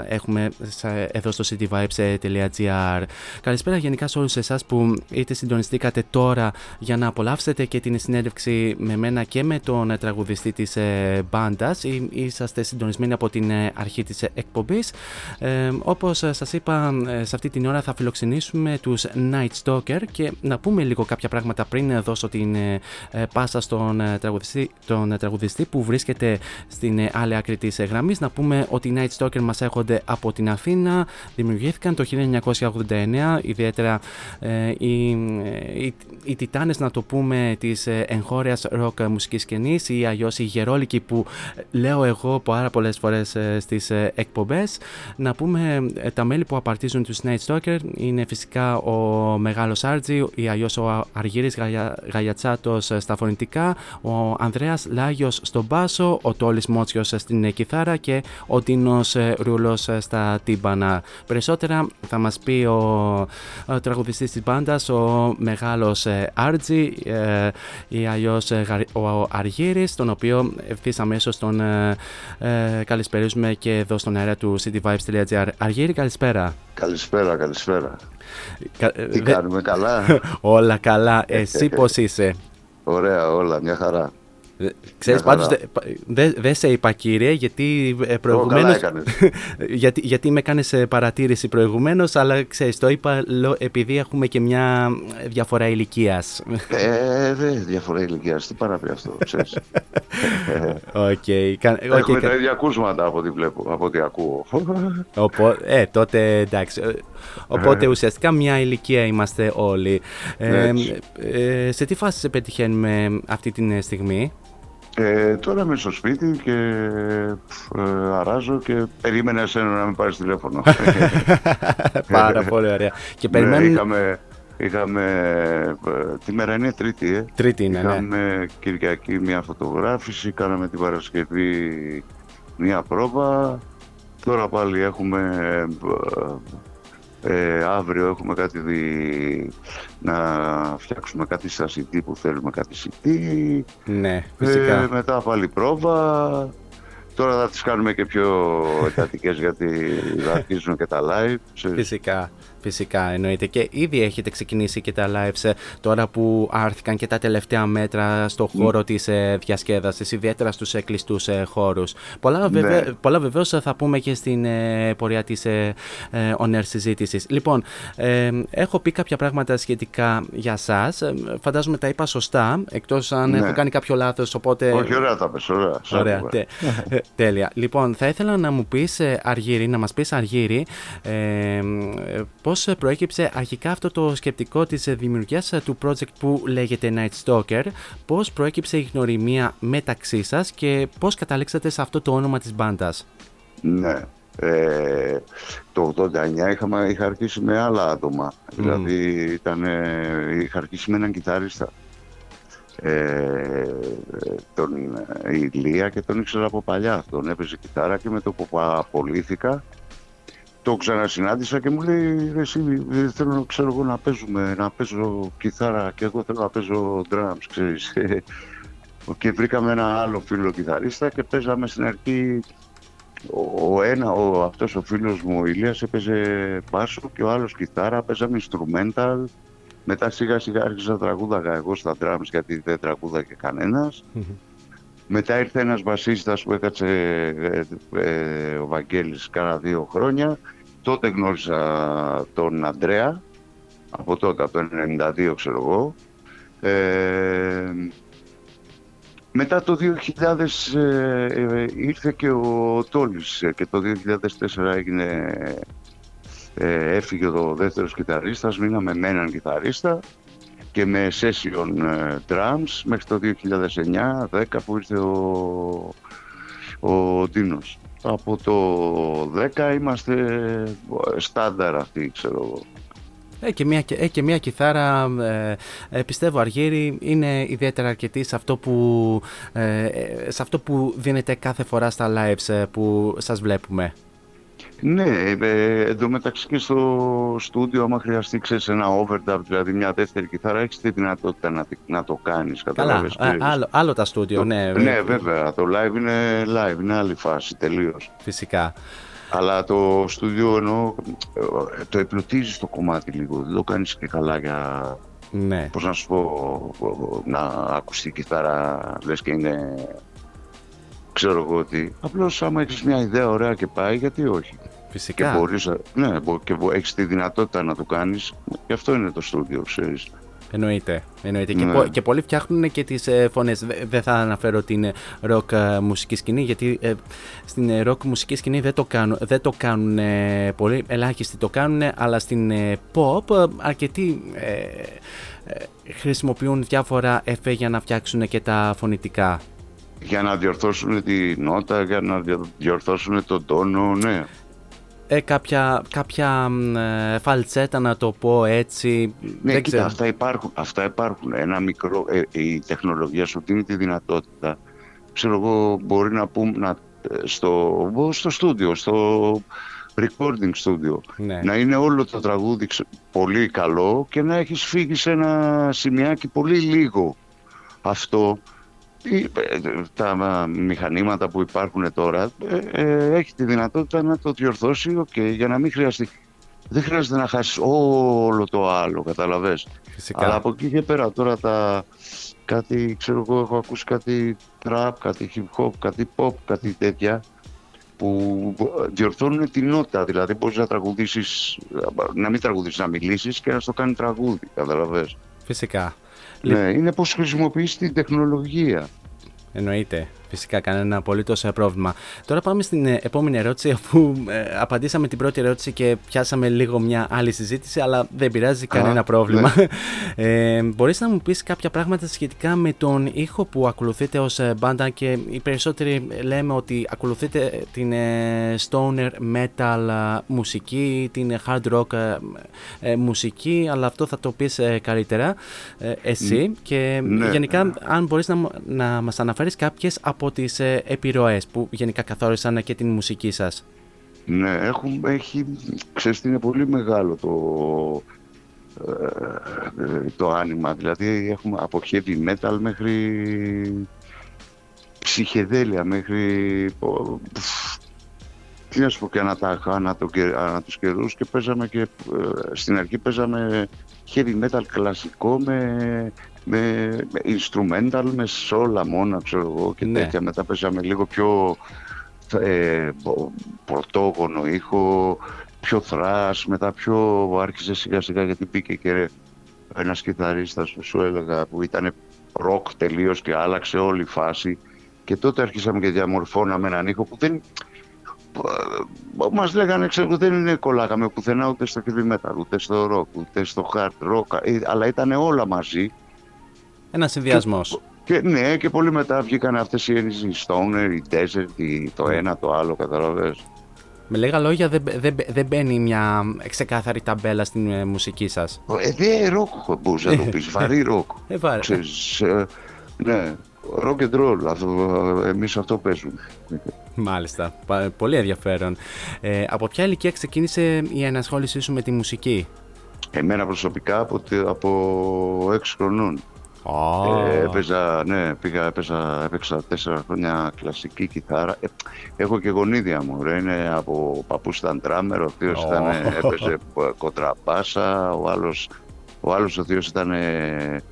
έχουμε σε, εδώ στο cityvibes τελεία gr. Καλησπέρα γενικά σε όλους εσάς που είτε συντονιστήκατε τώρα για να απολαύσετε και την συνέντευξη με μένα και με τον τραγουδιστή της ε, μπάντας, ή είσαστε συντονισμένοι από την ε, αρχή της ε, εκπομπής. Ε, όπως ε, σας είπα, ε, σε αυτή την ώρα θα φιλοξενήσουμε τους Nightstalker και να πούμε λίγο κάποια πράγματα πριν δώσω την ε, ε, πάσα στον ε, τραγουδιστή, τον, ε, τραγουδιστή που βρίσκεται στην ε, άλλη άκρη της ε, γραμμής. Να πούμε ότι οι Nightstalker μας έρχονται από την Αθήνα, δημιουργήθηκαν το χίλια εννιακόσια ογδόντα εννέα, ιδιαίτερα ε, οι, οι, οι τιτάνες, να το πούμε, της ε, εγχώριας rock μουσικής σκηνής, ή αλλιώς οι γερόλικοι που λέω εγώ πάρα πολλές φορές ε, στις ε, εκπομπές. Να πούμε ε, τα μέλη που απαρτίζουν τους Nightstalker είναι φυσικά ο Μεγάλος Άρτζι, ή αλλιώς ο Αργύρης Γαλια, Γαλιατσάτος στα φωνητικά, ο Ανδρέας Λάγιος στον μπάσο, ο Τόλης Μότσιος στην κιθάρα και ο Τίνος Ρούλος στα τύμπανα. Περισσότερα θα μας πει ο, ο τραγουδιστής της μπάντας, ο Μεγάλος Άρτζι ε, ή αλλιώς ο, ο Αργύρης, τον οποίο ευθύς αμέσως τον ε, ε, καλησπερίζουμε και εδώ στον αέρα του cityvibes τελεία gr. Αργύρη, καλησπέρα. Καλησπέρα, καλησπέρα. Κα, Τι δε... κάνουμε, καλά? Όλα καλά, εσύ πώς είσαι? Ωραία, όλα, μια χαρά. Ξέρεις, πάντως δεν δε σε είπα κύριε, γιατί προηγουμένως γιατί, γιατί με κάνεις παρατήρηση προηγουμένως, αλλά ξέρεις, το είπα επειδή έχουμε και μια διαφορά ηλικίας. Ε, δε, διαφορά ηλικίας, τι παραπεί αυτό, ξέρεις. Okay, κα, okay, έχουμε κα... τα ίδια ακούσματα από ό,τι βλέπω, από ό,τι ακούω. Οπό, ε, τότε εντάξει. Οπότε ουσιαστικά μια ηλικία είμαστε όλοι. Ε, ε, σε τι φάση σε πετυχαίνουμε αυτή τη στιγμή? Ε, τώρα είμαι στο σπίτι και ε, αράζω και περίμενα εσένα να με πάρεις τηλέφωνο. Πάρα πολύ ωραία. Και περιμένουμε... είχαμε, είχαμε, τη μέρα είναι Τρίτη, ε. Τρίτη είναι, είχαμε, ναι. Κυριακή μια φωτογράφηση, κάναμε την Παρασκευή μια πρόβα, τώρα πάλι έχουμε... Ε, αύριο έχουμε κάτι δι... να φτιάξουμε κάτι στα σι ντι που θέλουμε, κάτι σι ντι. Ναι, φυσικά. Ε, μετά πάλι πρόβα. Τώρα θα τις κάνουμε και πιο εντατικές γιατί θα αρχίζουν και τα live. Φυσικά. Φυσικά, εννοείται, και ήδη έχετε ξεκινήσει και τα lives τώρα που άρθηκαν και τα τελευταία μέτρα στο χώρο mm. της ε, διασκέδασης, ιδιαίτερα στους ε, κλειστούς ε, χώρους. Πολλά, ναι. βεβαι, πολλά βεβαίως θα πούμε και στην ε, πορεία της ε, ε, on air συζήτησης. Λοιπόν, ε, έχω πει κάποια πράγματα σχετικά για σας, φαντάζομαι τα είπα σωστά, εκτός αν ναι. έχω κάνει κάποιο λάθος, οπότε... Όχι, ωραία τα πες, ωραία. Ωραία, τε, τέλεια. Λοιπόν, θα ήθελα να μου πεις, Αργύρη, να μας πεις, Αργύρη, ε, ε, πώς προέκυψε αρχικά αυτό το σκεπτικό της δημιουργίας του project που λέγεται Nightstalker, πώς προέκυψε η γνωριμία μεταξύ σας και πώς καταλήξατε σε αυτό το όνομα της μπάντας? Ναι, ε, το ογδόντα εννέα είχα, είχα αρχίσει με άλλα άτομα, mm. δηλαδή ήταν, είχα αρχίσει με έναν κιθαρίστα, ε, τον Ηλία, και τον ήξερα από παλιά, τον έπαιζε κιθάρα, και με το που απολύθηκα το ξανασυνάντησα και μου λέει, εσύ, θέλω να ξέρω εγώ να παίζουμε, να παίζω κιθάρα, και εγώ θέλω να παίζω drums, ξέρεις. Και βρήκαμε ένα άλλο φίλο κιθαρίστα και παίζαμε στην αρχή, ο ένα, ο, αυτός ο φίλος μου ο Ηλίας έπαιζε μπάσο και ο άλλος κιθάρα, παίζαμε instrumental. Μετά σιγά σιγά άρχισα να τραγούδαγα εγώ στα drums, γιατί δεν τραγούδαγε κανένας. Μετά ήρθε ένας μπασίστας που έκατσε ε, ε, ο Βαγγέλης κάνα δύο χρόνια. Τότε γνώρισα τον Αντρέα, από τότε, από το ενενήντα δύο ξέρω εγώ. Ε, μετά το δύο χιλιάδες ε, ε, ήρθε και ο Τόλης, και το δύο χιλιάδες τέσσερα έγινε, ε, έφυγε ο δεύτερος κιθαρίστας, μείναμε με έναν κιθαρίστα και με session drums μέχρι το δύο χιλιάδες εννέα δέκα που ήρθε ο, ο Ντίνος. Από το δέκα είμαστε στάνταρ αυτοί, ξέρω εγώ. Ε, και, μια, ε, και μια κιθάρα, ε, πιστεύω, Αργύρη, είναι ιδιαίτερα αρκετή σε αυτό που, ε, σε αυτό που δίνεται κάθε φορά στα lives που σας βλέπουμε. Ναι, ε, εντωμεταξύ και στο στούντιο, άμα χρειαστεί, ξέρεις, ένα overdub, δηλαδή μια δεύτερη κιθάρα, έχεις τη δυνατότητα να, να το κάνεις. Καλά, α, άλλο, άλλο τα στούντιο, ναι. Ναι, βέβαια, το live είναι live, είναι άλλη φάση τελείως. Φυσικά. Αλλά το στούντιο, εννοώ, το εμπλουτίζεις το κομμάτι λίγο, δεν το κάνεις και καλά για... Ναι. Πώς να σου πω, να ακουστεί η κιθάρα, λες και είναι... Ξέρω εγώ ότι απλώς άμα έχεις μια ιδέα ωραία και πάει, γιατί όχι. Φυσικά. Και μπορείς, ναι, και έχεις τη δυνατότητα να το κάνεις, γι' αυτό είναι το στούντιο, ξέρεις. Εννοείται, εννοείται. Ναι. Και, πο, και πολλοί φτιάχνουν και τις ε, φωνές. Δεν θα αναφέρω την ροκ ε, μουσική σκηνή, γιατί ε, στην ροκ ε, μουσική σκηνή δεν το κάνουν, δεν το κάνουν ε, πολύ, ελάχιστοι το κάνουν, αλλά στην ε, pop ε, αρκετοί ε, ε, χρησιμοποιούν διάφορα εφέ για να φτιάξουν και τα φωνητικά. Για να διορθώσουν τη νότα, για να διορθώσουν τον τόνο, ναι. Ε, κάποια κάποια ε, φαλτσέτα, να το πω έτσι. Ναι, δεν κοίτα, ξέρω. Αυτά υπάρχουν, αυτά υπάρχουν. Ένα μικρό, ε, η τεχνολογία σου δίνει τη δυνατότητα. Ξέρω εγώ, μπορεί να πούμε να, στο, στο στούντιο, στο recording στούντιο. Ναι. Να είναι όλο το τραγούδι πολύ καλό και να έχεις φύγει σε ένα σημειάκι πολύ λίγο. Αυτό... Τα μηχανήματα που υπάρχουν τώρα ε, ε, έχει τη δυνατότητα να το διορθώσει okay, για να μην χρειαστεί. Δεν χρειάζεται να χάσεις όλο το άλλο, καταλαβες. Φυσικά. Αλλά από εκεί και πέρα τώρα τα, κάτι, ξέρω εγώ, έχω ακούσει κάτι trap, κάτι hip hop, κάτι pop, κάτι τέτοια που διορθώνουν τη νότα, δηλαδή μπορείς να τραγουδήσεις, να μην τραγουδήσεις, να μιλήσεις και να στο κάνει τραγούδι, καταλαβες. Φυσικά. Ναι, είναι πως χρησιμοποιείς την τεχνολογία. Εννοείται, φυσικά, κανένα απολύτως πρόβλημα. Τώρα πάμε στην επόμενη ερώτηση, αφού ε, απαντήσαμε την πρώτη ερώτηση και πιάσαμε λίγο μια άλλη συζήτηση, αλλά δεν πειράζει, κανένα Α, πρόβλημα. Ναι. Ε, μπορείς να μου πεις κάποια πράγματα σχετικά με τον ήχο που ακολουθείτε ως μπάντα, και οι περισσότεροι λέμε ότι ακολουθείτε την ε, stoner metal ε, μουσική, την hard rock ε, ε, μουσική, αλλά αυτό θα το πεις ε, καλύτερα ε, εσύ. Και ναι, γενικά, ναι, αν μπορείς να, να μας αναφέρεις κάποιες από τις ε, επιρροές που γενικά καθόρισαν και την μουσική σας. Ναι, έχουν, έχει, ξέρεις, είναι πολύ μεγάλο το, ε, το άνοιγμα. Δηλαδή έχουμε από heavy metal μέχρι ψυχεδέλεια, μέχρι... Πω, πφ, τι να σου πω, και ανά, τα, ανά, το, ανά τους καιρούς, και παίζαμε και... Ε, στην αρχή παίζαμε heavy metal κλασικό με... με instrumental, με σόλα μόνα, ξέρω εγώ, και ναι, τέτοια. Μετά παίζαμε λίγο πιο ε, πρωτόγονο ήχο, πιο thrash, μετά πιο άρχισε σιγά σιγά, γιατί μπήκε και ένας κιθαρίστας που σου έλεγα που ήταν rock τελείως και άλλαξε όλη η φάση, και τότε αρχίσαμε και διαμορφώναμε έναν ήχο που δεν... Μας λέγανε, ξέρω, δεν είναι, κολλάγαμε πουθενά, ούτε στο heavy metal, ούτε στο rock, ούτε στο hard rock, αλλά ήταν όλα μαζί. Ένα συνδυασμό. Ναι, και πολύ μετά βγήκαν αυτές οι stoner, οι desert, το ένα, το άλλο, καταλαβαίνεις. Με λίγα λόγια, δεν δε, δε μπαίνει μια ξεκάθαρη ταμπέλα στην ε, μουσική σας. Ε, δε ροκ, μπορείς να το πεις, βαρύ ροκ. Ε, βαρύ. Ξέρεις, ε, ναι, rock and roll, αυτό, εμείς αυτό παίζουμε. Μάλιστα, πολύ ενδιαφέρον. Ε, από ποια ηλικία ξεκίνησε η ενασχόλησή σου με τη μουσική? Εμένα προσωπικά από, από έξι χρονών. Oh. Ε, έπαιζα, ναι, πήγα, έπαιζα, έπαιξα τέσσερα χρόνια κλασική κιθάρα. Ε, έχω και γονίδια μου, ρε, είναι από ο παππούς ήταν τράμερ, ο θείος oh. έπαιζε κοντραπάσα, ο άλλος ο, άλλος, ο θείος ήταν ε,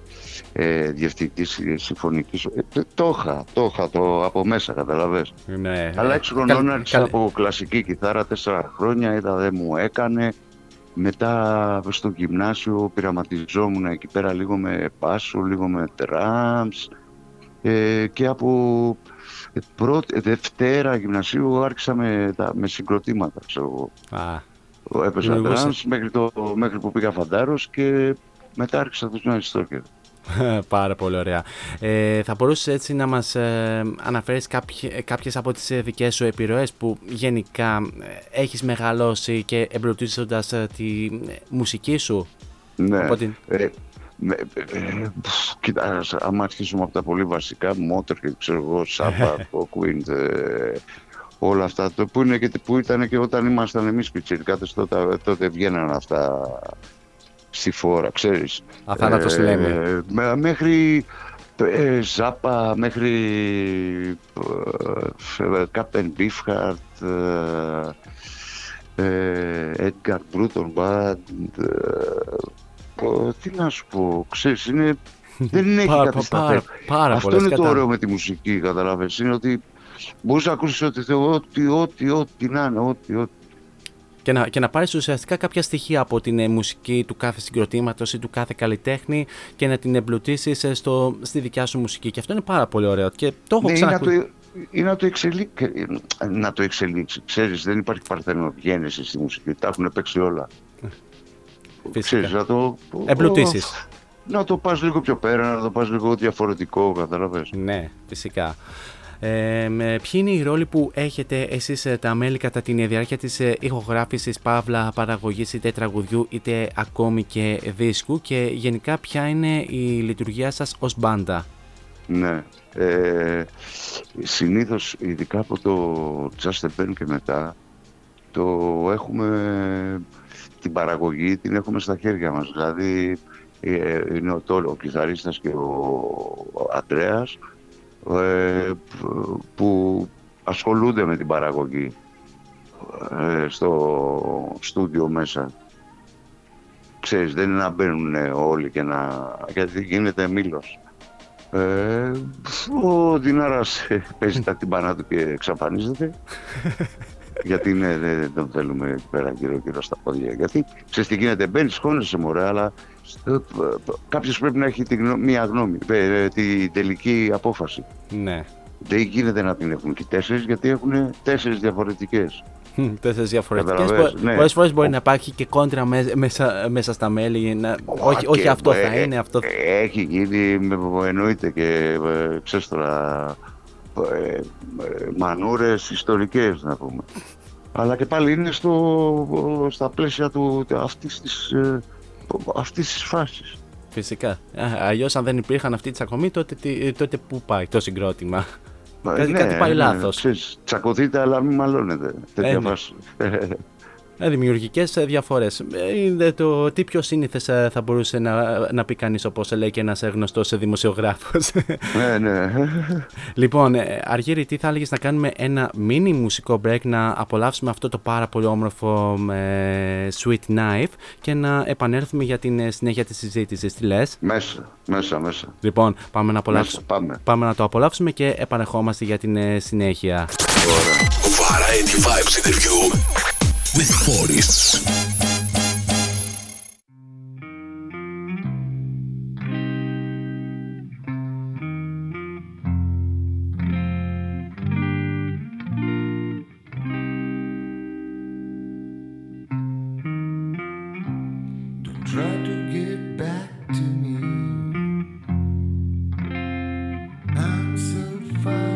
ε, διευθυντής συμφωνικής. Ε, το είχα, το είχα το, από μέσα, καταλαβες. Ναι, αλλά έξι χρονών κα... άρχισα κα... από κλασική κιθάρα, τέσσερα χρόνια, είδα δεν μου έκανε. Μετά στο γυμνάσιο πειραματιζόμουν εκεί πέρα λίγο με πάσο, λίγο με τραμς, ε, και από πρώτη, Δευτέρα γυμνασίου άρχισα με, τα, με συγκροτήματα, ξέρω ah. εγώ. Έπαιζα τραμς μέχρι, μέχρι που πήγα φαντάρος, και μετά άρχισα τους Nightstalker. Πάρα πολύ ωραία. Ε, θα μπορούσες έτσι να μας ε, αναφέρεις κάποιοι, κάποιες από τις δικές σου επιρροές που γενικά έχεις μεγαλώσει και εμπλουτίζοντας τη μουσική σου? Ναι. Από την... ε, ναι, ε, κοίτα, άμα αρχίσουμε από τα πολύ βασικά, Motorhead, ξέρω εγώ, Σάπα, Queen, ε, όλα αυτά, το που, είναι και, που ήταν και όταν ήμασταν εμείς πιτσιρικάτες, τότε, τότε βγαίνανε αυτά στη φόρα, ξέρεις. Αθάνατος ε, λέμε. Ε, μέχρι ε, Ζάπα, μέχρι Κάπεν Μπίφχαρτ, Edgar Bruton Band, τι να σου πω, ξέρεις, είναι, δεν έχει κατασταθεί. Αυτό είναι το ωραίο με τη μουσική, καταλάβες, είναι ότι μπορείς να ακούσεις ότι θέλω, ό,τι, ό,τι, ό,τι να είναι, ό,τι, ό,τι. Και να, και να πάρεις ουσιαστικά κάποια στοιχεία από την ε, μουσική του κάθε συγκροτήματος ή του κάθε καλλιτέχνη και να την εμπλουτίσεις ε, στο, στη δικιά σου μουσική. Και αυτό είναι πάρα πολύ ωραίο. Και το έχω ναι, ξανακου... είναι, να το, είναι να το, εξελί... να το εξελίξει. Ξέρεις, δεν υπάρχει παρθένο γέννηση στη μουσική. Τα έχουν παίξει όλα. Φυσικά. Ξέρεις, να το... εμπλουτίσεις. Να το πας λίγο πιο πέρα, να το πας λίγο διαφορετικό, καταλαβαίνεις. Ναι, φυσικά. Ε, ποιοι είναι οι ρόλοι που έχετε εσείς τα μέλη κατά τη διάρκεια της ηχογράφησης, παύλα, παραγωγής είτε τραγουδιού είτε ακόμη και δίσκου, και γενικά ποια είναι η λειτουργία σας ως μπάντα? Ναι, ε, συνήθως ειδικά από το Just a Band και μετά το έχουμε, την παραγωγή την έχουμε στα χέρια μας, δηλαδή ε, είναι ο, ο κιθαρίστας και ο Αντρέας που ασχολούνται με την παραγωγή στο στούντιο μέσα. Ξέρεις, δεν είναι να μπαίνουν όλοι και να... γιατί γίνεται μήλος. Ε, ο Δινάρας παίζει τα τυμπανά του και εξαφανίζεται. Γιατί είναι, δεν τον θέλουμε πέρα γύρω γύρω στα πόδια. Γιατί ξέρεις τι γίνεται, μπαίνεις, χώνεσαι μωρέ, αλλά κάποιος πρέπει να έχει τη γνω... μία γνώμη, την τελική απόφαση. Ναι. Δεν γίνεται να την έχουν και τέσσερις, γιατί έχουν τέσσερις διαφορετικές. Τέσσερις διαφορετικές. Ναι. Πολλές φορές μπορεί Ο... να υπάρχει και κόντρα μέσα, μέσα, μέσα στα μέλη. Να... Ο... όχι, όχι αυτό θα ε, είναι. Αυτό... έχει γίνει, εννοείται, και ξέρεις τώρα, μανούρες ιστορικές να πούμε. Αλλά και πάλι είναι στο, στα πλαίσια του, αυτής της... αυτής της φάσης. Φυσικά. Αλλιώς αν δεν υπήρχαν αυτοί τσακωμοί, τότε, τότε πού πάει το συγκρότημα? Μα, κάτι, ναι, κάτι πάει ναι, λάθος. Ξέρεις, τσακωθείτε αλλά μην μαλώνετε. Τέτοια ε, φάση. Ναι. Δημιουργικές διαφορές. Είναι το τι πιο σύνηθες θα μπορούσε να, να πει κανείς, όπως λέει και ένας γνωστός δημοσιογράφος. Ναι, ναι. Λοιπόν, Αργύρη, τι θα έλεγες να κάνουμε ένα mini μουσικό break, να απολαύσουμε αυτό το πάρα πολύ όμορφο ε, Sweet Knife και να επανέλθουμε για την συνέχεια της συζήτησης? Τι λες? Μέσα, μέσα, μέσα. Λοιπόν, πάμε να, μέσα, πάμε. Πάμε να το απολαύσουμε και επανερχόμαστε για την συνέχεια. Ωραία. With forests. Don't try to get back to me. I'm so far.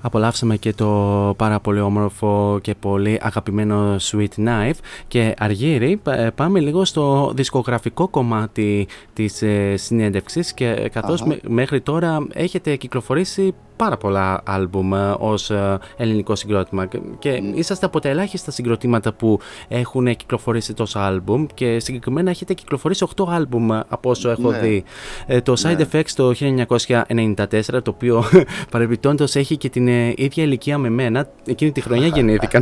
απολαύσαμε και το πάρα πολύ όμορφο και πολύ αγαπημένο Sweet Knife. Και Αργύρη, πάμε λίγο στο δισκογραφικό κομμάτι της ε, συνέντευξης, και καθώς uh-huh. μέχρι τώρα έχετε κυκλοφορήσει πάρα πολλά άλμπουμ ως ελληνικό συγκρότημα και είσαστε από τα ελάχιστα συγκροτήματα που έχουν κυκλοφορήσει τόσα άλμπουμ, και συγκεκριμένα έχετε κυκλοφορήσει οκτώ άλμπουμ από όσο έχω ναι. δει. Το Side ναι. Effects το χίλια εννιακόσια ενενήντα τέσσερα, το οποίο παρεμπιπτόντως έχει και την ίδια ηλικία με μένα, εκείνη τη χρονιά γεννήθηκα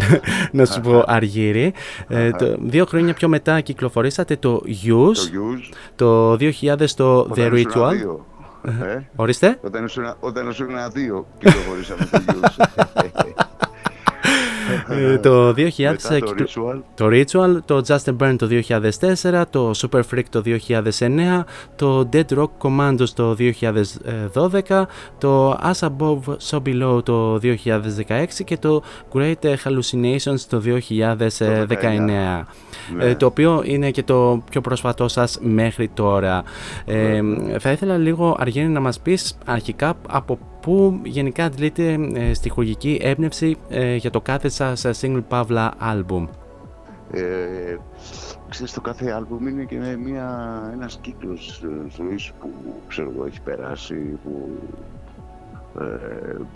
να σου πω, Αργύρη. ε, δύο χρόνια πιο μετά κυκλοφορήσατε το Use, το, το δύο χιλιάδες το The Ritual. Ε, ορίστε. Όταν ήσουν ένα δύο κυκλοφορήσαμε το Use. Το δύο χιλιάδες μετά το Ritual. Το Ritual, το Just and Burn το δύο χιλιάδες τέσσερα, το Super Freak το δύο χιλιάδες εννέα, το Dead Rock Commandos το δύο χιλιάδες δώδεκα, το As Above, So Below το δύο χιλιάδες δεκαέξι και το Great Hallucinations το δύο χιλιάδες δεκαεννέα. Ναι. Το οποίο είναι και το πιο πρόσφατό σας μέχρι τώρα. Ναι. Ε, θα ήθελα λίγο, Αργύρη, να μας πεις αρχικά από πού γενικά αντιλείται ε, στιχουργική έμπνευση ε, για το κάθε σας single παύλα άλμπουμ. Ε, ξέρεις, το κάθε άλμπουμ είναι και μια, ένας κύκλος ζωής που ξέρω εγώ έχει περάσει, που,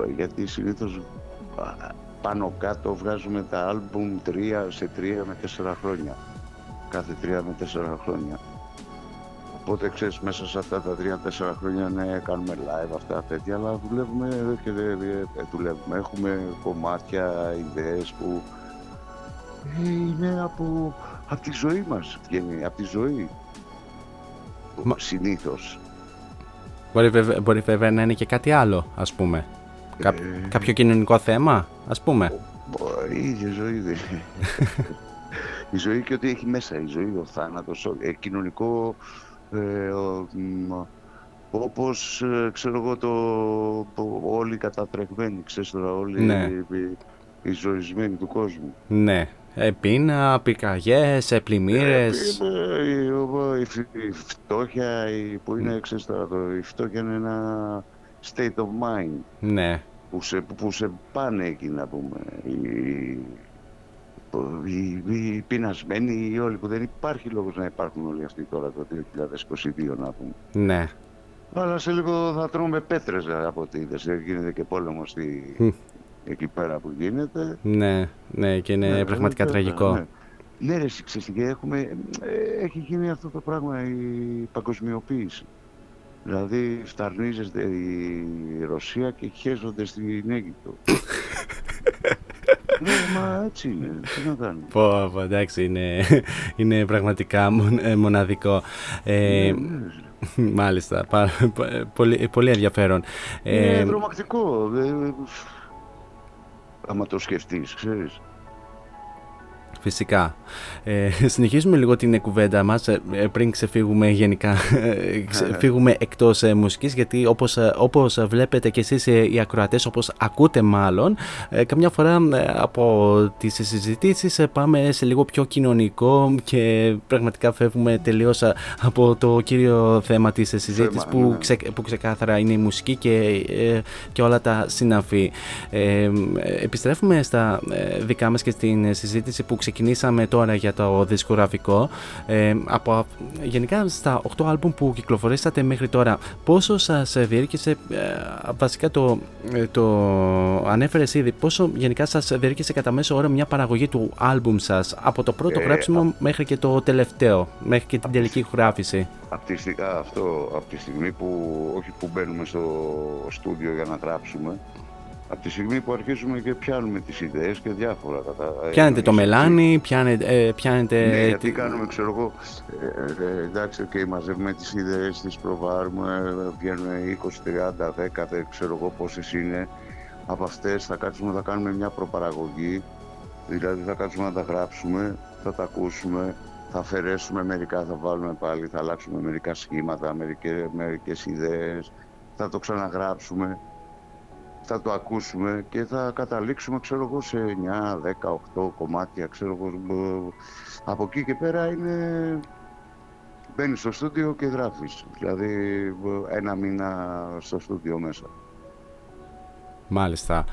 ε, γιατί συνήθως πάνω κάτω βγάζουμε τα άλμπουμ τρία σε τρία με τέσσερα χρόνια. Κάθε τρία με τέσσερα χρόνια. Οπότε ξέρεις, μέσα σε αυτά τα τρία τέσσερα χρόνια ναι, κάνουμε live αυτά τέτοια, αλλά δουλεύουμε και δε, δε, δουλεύουμε. Έχουμε κομμάτια, ιδέες που είναι από, από τη ζωή μας, βγαίνει, από τη ζωή, Μα... συνήθως. Μπορεί, μπορεί βέβαια να είναι και κάτι άλλο, ας πούμε, ε... Κά, κάποιο κοινωνικό θέμα, ας πούμε. Η ίδια ζωή. Η ζωή και ό,τι έχει μέσα, η ζωή, ο θάνατος, ε, κοινωνικό... Ε, όπως ε, ξέρω εγώ το, το όλοι κατατρεχμένοι, ξέρεις τώρα, όλοι ναι. οι, οι, οι ζωρισμένοι του κόσμου. Ναι, ε, πείνα, πυρκαγιές, πλημμύρες. Ε, η, η, η φτώχεια, η, που είναι, ξέρεις τώρα, το, η φτώχεια είναι ένα state of mind. Ναι. Που σε, που σε πάνε εκεί, να πούμε. Η, Οι, οι πεινασμένοι, οι όλοι, που δεν υπάρχει λόγος να υπάρχουν όλοι αυτοί τώρα το δύο χιλιάδες είκοσι δύο, να πούμε. Ναι. Αλλά σε λίγο θα τρώμε πέτρες από ό,τι είδες, γίνεται και πόλεμος στη... mm. εκεί πέρα που γίνεται. Ναι, ναι, και είναι ναι, πραγματικά ναι, τραγικό. Ναι, ναι ρε, ξέρεις, και έχουμε, έχει γίνει αυτό το πράγμα, η παγκοσμιοποίηση. Δηλαδή φταρνίζεται η Ρωσία και χέζονται στην Αίγυπτο. Ναι, μα έτσι είναι, τι να κάνουμε. Πω, πω, εντάξει, είναι, είναι πραγματικά μοναδικό. Ε, μάλιστα, πάρα, πολύ, πολύ ενδιαφέρον. Είναι ε, τρομακτικό, ε, άμα το σκεφτείς, ξέρεις. Φυσικά. Ε, συνεχίζουμε λίγο την κουβέντα μας ε, πριν ξεφύγουμε γενικά, ε, ξεφύγουμε εκτός ε, μουσικής, γιατί όπως, όπως βλέπετε και εσείς ε, οι ακροατές, όπως ακούτε μάλλον, ε, καμιά φορά ε, από τις συζητήσεις ε, πάμε σε λίγο πιο κοινωνικό και πραγματικά φεύγουμε τελείως από το κύριο θέμα της συζήτησης θέμα, που, ξε, που ξεκάθαρα είναι η μουσική και, ε, και όλα τα συναφή. Ε, ε, επιστρέφουμε στα ε, δικά μας και στην συζήτηση που ξεκινήσαμε τώρα για το δισκογραφικό. Ε, από, γενικά στα οκτώ άλμπουμ που κυκλοφορήσατε μέχρι τώρα, πόσο σας διήρκησε, ε, βασικά το, ε, το ανέφερες ήδη, πόσο γενικά σας διήρκησε κατά μέσο όρο μια παραγωγή του άλμπουμ σας, από το πρώτο ε, γράψιμο α... μέχρι και το τελευταίο, μέχρι και την τελική χωράφηση. Απ' τη, αυτό, απ' τη στιγμή που, όχι που μπαίνουμε στο στούντιο για να γράψουμε, από τη στιγμή που αρχίζουμε και πιάνουμε τις ιδέες και διάφορα. Πιάνετε το μελάνι, πιάνετε... Ε, πιάνετε ναι, γιατί τι... κάνουμε, ξέρω εγώ, ε, ε, εντάξει, okay, μαζεύουμε τις ιδέες, τις προβάρουμε, βγαίνουν είκοσι, τριάντα, δέκα, δεν ξέρω εγώ πόσες είναι. Από αυτές θα κάτσουμε να κάνουμε μια προπαραγωγή, δηλαδή θα κάτσουμε να τα γράψουμε, θα τα ακούσουμε, θα αφαιρέσουμε μερικά, θα βάλουμε πάλι, θα αλλάξουμε μερικά σχήματα, μερικές, μερικές ιδέες, θα το ξαναγράψουμε, θα το ακούσουμε και θα καταλήξουμε, ξέρω εγώ, σε εννιά, δέκα, οκτώ κομμάτια, ξέρω εγώ. Από εκεί και πέρα είναι... μπαίνεις στο στούντιο και γράφεις, δηλαδή ένα μήνα στο στούντιο μέσα. Μάλιστα.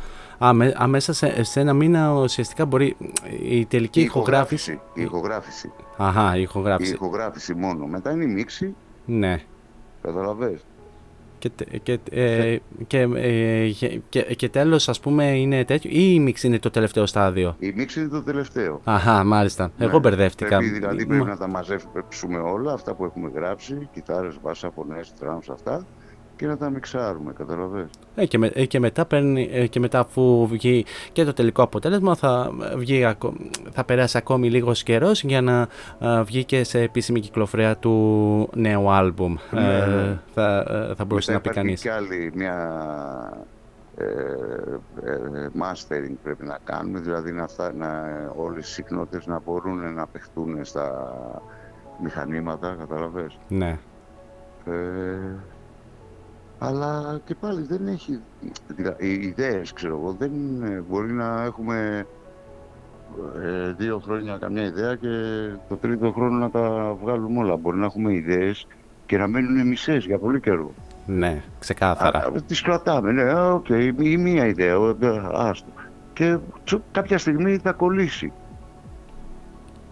Α, με, α, μέσα σε, σε ένα μήνα ουσιαστικά μπορεί η τελική η ηχογράφηση. Η ηχογράφηση. Αχα, η ηχογράφηση. Η ηχογράφηση μόνο. Μετά είναι η μίξη. Ναι. Καταλαβαίνεις. Και, και, ε, και, ε, και, και, και τέλος, ας πούμε, είναι τέτοιο ή η μίξη είναι το τελευταίο στάδιο? Η μίξη είναι το τελευταίο. Αχα, μάλιστα. Ναι. Εγώ μπερδεύτηκα. Πρέπει, δηλαδή πρέπει Μα... να τα μαζέψουμε όλα αυτά που έχουμε γράψει, κιθάρες, μπάσα, φωνές, τραμς, αυτά, και να τα μιξάρουμε, καταλαβαίνεις. Ε, και, με, και, μετά παίρνει, και μετά αφού βγει και το τελικό αποτέλεσμα θα, βγει, θα περάσει ακόμη λίγος καιρός για να α, βγει και σε επίσημη κυκλοφορία του νέου άλμπουμ. Ναι. Ε, θα, θα μπορούσε μετά να πει κανείς. Υπάρχει και άλλη μια ε, ε, mastering πρέπει να κάνουμε, δηλαδή να φτά, να, όλες οι συχνότητες να μπορούν να παιχτούν στα μηχανήματα, καταλαβαίνεις. Ναι. Ε, Αλλά και πάλι δεν έχει, οι ιδέες ξέρω εγώ, δεν μπορεί να έχουμε ε, δύο χρόνια καμιά ιδέα και το τρίτο χρόνο να τα βγάλουμε όλα. Μπορεί να έχουμε ιδέες και να μένουν μισές για πολύ καιρό. Ναι, ξεκάθαρα. Α, τις κρατάμε, ναι, οκ, okay, ή μία ιδέα, άστο. Και κάποια στιγμή θα κολλήσει.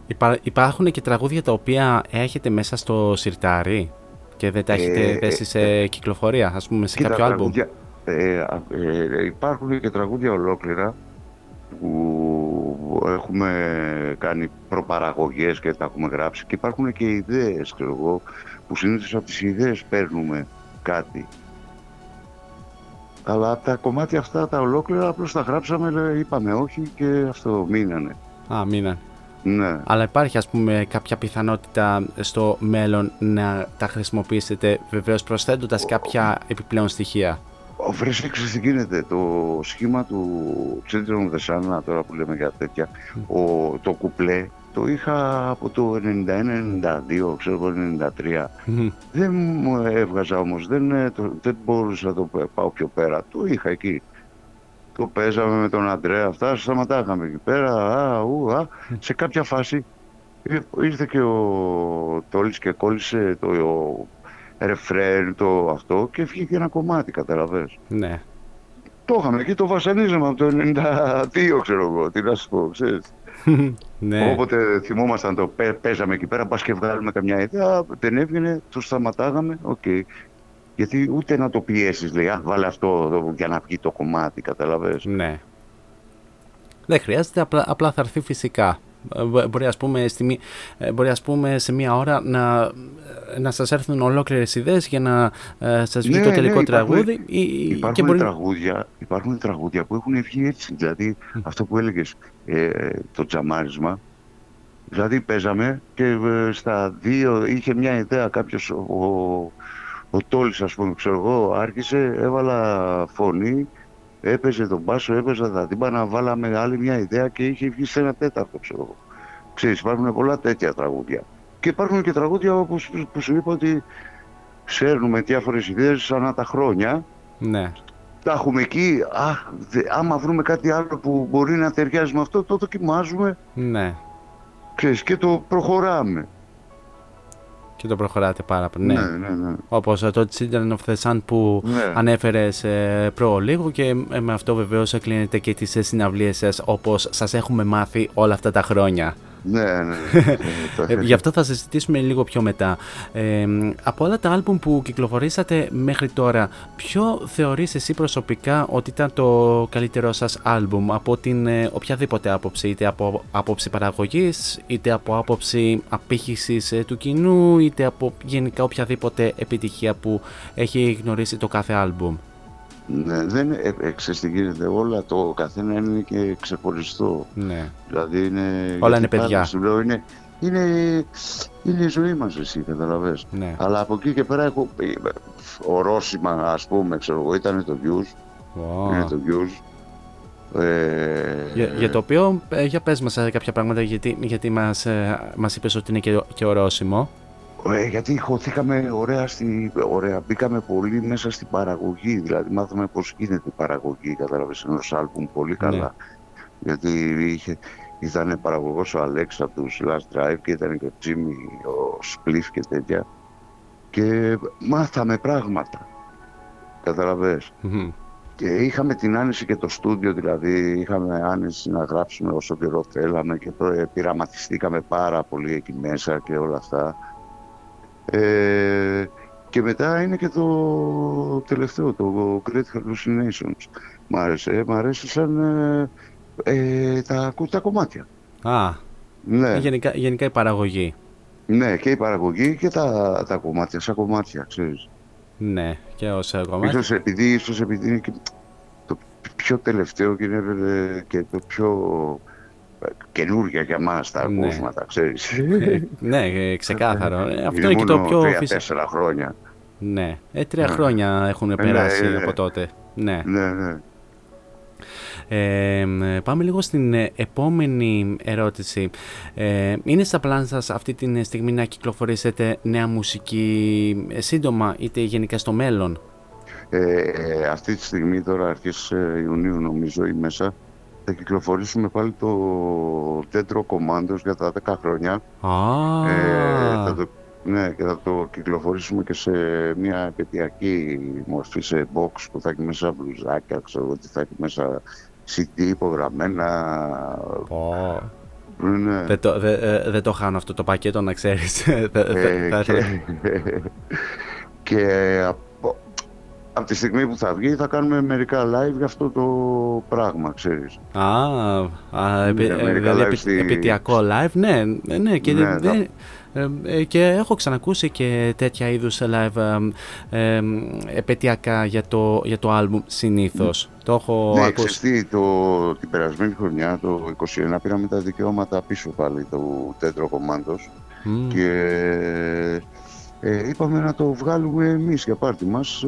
Υπά, υπάρχουν και τραγούδια τα οποία έχετε μέσα στο σιρτάρι και δεν τα έχετε θέσει ε, σε ε, κυκλοφορία, ας πούμε, σε κάποιο άλμπουμ? Ε, ε, υπάρχουν και τραγούδια ολόκληρα που έχουμε κάνει προπαραγωγές και τα έχουμε γράψει και υπάρχουν και ιδέες, ξέρω εγώ, που συνήθως από τις ιδέες παίρνουμε κάτι. Αλλά τα κομμάτια αυτά τα ολόκληρα απλώς τα γράψαμε, είπαμε όχι και αυτό μείνανε. Α, μείνανε. Ναι. Αλλά υπάρχει, ας πούμε, κάποια πιθανότητα στο μέλλον να τα χρησιμοποιήσετε, βεβαίως προσθέτοντας κάποια επιπλέον στοιχεία? Ο Φρέσιξης τι γίνεται, το σχήμα του Children of the Sun, τώρα που λέμε για τέτοια, mm. ο, το κουπλέ το είχα από το ενενήντα ένα ενενήντα δύο, ξέρω το ενενήντα τρία. Mm. Δεν μου έβγαζα όμως, δεν, το, δεν μπορούσα να το πάω πιο πέρα, το είχα εκεί. Το παίζαμε με τον Αντρέα, αυτά σταματάγαμε εκεί πέρα, α, ου, α. Σε κάποια φάση ήρθε και ο Τόλης και κόλλησε το ρεφρέν, το αυτό, και βγήκε ένα κομμάτι, καταλαβαίνεις. Ναι. Το είχαμε εκεί, το βασανίζαμε από το ενενήντα δύο, ξέρω εγώ, τι να σου πω, ξέρεις. Ναι. Όποτε θυμόμασταν το παίζαμε εκεί πέρα, πας και βγάλουμε καμιά ιδέα, δεν έβγαινε, το σταματάγαμε, οκ. Okay. Γιατί ούτε να το πιέσεις, λέει, α, βάλε αυτό εδώ, για να βγει το κομμάτι, καταλαβαίνεις. Ναι. Δεν χρειάζεται, απλά, απλά θα έρθει φυσικά. Μπορεί, ας πούμε, στη, μπορεί, ας πούμε, σε μία ώρα να, να σας έρθουν ολόκληρες ιδέες για να ε, σας βγει ναι, το τελικό ναι, υπάρχουν, τραγούδι. Ή, υπάρχουν, και μπορεί... τραγούδια, υπάρχουν τραγούδια που έχουν βγει έτσι, δηλαδή αυτό που έλεγες, ε, το τζαμάρισμα. Δηλαδή παίζαμε και ε, στα δύο, είχε μια ιδέα κάποιος, ο, Ο Τόλης, ας πούμε, ξέρω εγώ, άρχισε, έβαλα φωνή, έπαιζε τον μπάσο, έπαιζα τα τύμπανα, βάλαμε άλλη μια ιδέα και είχε βγει σε ένα τέταρτο, ξέρω εγώ. Ξέρεις, υπάρχουν πολλά τέτοια τραγούδια. Και υπάρχουν και τραγούδια όπως που σου είπα ότι ξέρουμε διάφορες ιδέες ανά τα χρόνια. Ναι. Τα έχουμε εκεί, α, δε, άμα βρούμε κάτι άλλο που μπορεί να ταιριάζει με αυτό, το δοκιμάζουμε. Ναι. Ξέρεις, και το προχωράμε. Και το προχωράτε πάρα πολύ. Ναι, ναι, ναι. Όπως το Children of the Sun που ναι. ανέφερες ε, προ λίγο, και με αυτό βεβαίως εκλίνετε και τις συναυλίες σας όπως σας έχουμε μάθει όλα αυτά τα χρόνια. Ναι, ναι. ναι. Γι' αυτό θα συζητήσουμε λίγο πιο μετά. Ε, από όλα τα άλμπουμ που κυκλοφορήσατε μέχρι τώρα, ποιο θεωρείς εσύ προσωπικά ότι ήταν το καλύτερό σας άλμπουμ από την ε, οποιαδήποτε άποψη, είτε από άποψη παραγωγής, είτε από άποψη απήχησης ε, του κοινού, είτε από γενικά οποιαδήποτε επιτυχία που έχει γνωρίσει το κάθε άλμπουμ? Ναι, δεν ε, ε, ξεστηγίζεται όλα, το καθένα είναι και ξεχωριστό. Ναι. Δηλαδή είναι... Όλα είναι παιδιά. Σου λέω, είναι, είναι, είναι η ζωή μας, εσύ, καταλαβαίνεις. Ναι. Αλλά από εκεί και πέρα έχω... Ορόσημα, ας πούμε, ξέρω εγώ, ήταν το Hughes. Wow. Είναι το Hughes. Ε... Για, για το οποίο, ε, για πες μας κάποια πράγματα, γιατί, γιατί μας, ε, μας είπες ότι είναι και, και ορόσημο. Ε, γιατί χωθήκαμε ωραία, στη, ωραία, μπήκαμε πολύ μέσα στην παραγωγή, δηλαδή μάθαμε πως γίνεται η παραγωγή, κατάλαβες, ενός άλμπουμ πολύ καλά. Ναι. Γιατί είχε, ήταν παραγωγός ο Αλέξ από τους Last Drive και ήταν και ο Τζίμι, ο Σπλίφ και τέτοια, και μάθαμε πράγματα, καταλαβες. Mm-hmm. Και είχαμε την άνεση και το στούντιο, δηλαδή είχαμε άνεση να γράψουμε όσο καιρό θέλαμε και το πειραματιστήκαμε πάρα πολύ εκεί μέσα και όλα αυτά. Ε, και μετά είναι και το τελευταίο, το Great Hallucinations. Μ' άρεσε, μ' αρέσει σαν ε, ε, τα, τα κομμάτια. Α, ναι. γενικά, γενικά η παραγωγή. Ναι, και η παραγωγή και τα, τα κομμάτια, σαν κομμάτια, ξέρεις. Ναι, και ως κομμάτι. Ίσως επειδή, ίσως επειδή είναι και το πιο τελευταίο και είναι και το πιο καινούργια για μας τα ναι. ακούσματα, ξέρεις. Ναι, ξεκάθαρο. Αυτό είναι, είναι και το πιο τρία τέσσερα χρόνια. Ναι, ε, τρία ναι. χρόνια έχουν ναι, περάσει ναι, από τότε. Ναι, ναι, ναι. Ε, πάμε λίγο στην επόμενη ερώτηση. Ε, είναι στα πλάνα σας αυτή τη στιγμή να κυκλοφορήσετε νέα μουσική σύντομα είτε γενικά στο μέλλον? Ε, αυτή τη στιγμή τώρα αρχές Ιουνίου νομίζω ή μέσα θα κυκλοφορήσουμε πάλι το Τέντρο Commandos για τα δέκα χρόνια. Ah. Ε, θα το, ναι, και θα το κυκλοφορήσουμε και σε μια επαιτειακή μορφή, σε box που θα έχει μέσα μπλουζάκια, ξέρω ότι θα έχει μέσα σι ντι υπογραμμένα. Oh. Ναι. Δεν το, δε, δε το χάνω αυτό το πακέτο, να ξέρεις. Ε, θα, και, θα... και από, από τη στιγμή που θα βγει θα κάνουμε μερικά live για αυτό το πράγμα, ξέρεις. Ah, α, επι, ε, δηλαδή επι, στη... επαιτειακό live, ναι, ναι, ναι και ναι, δε, θα... Και έχω ξανακούσει και τέτοια είδους live ε, ε, επαιτειακά για το, για το άλμπουμ συνήθως. Mm. Το έχω ναι, ακούσει. Ξεστή, το, την περασμένη χρονιά, το είκοσι ένα, πήραμε τα δικαιώματα πίσω πάλι του Τέντρο Κομμάντος. Mm. Και ε, είπαμε να το βγάλουμε εμείς για πάρτι μας ε,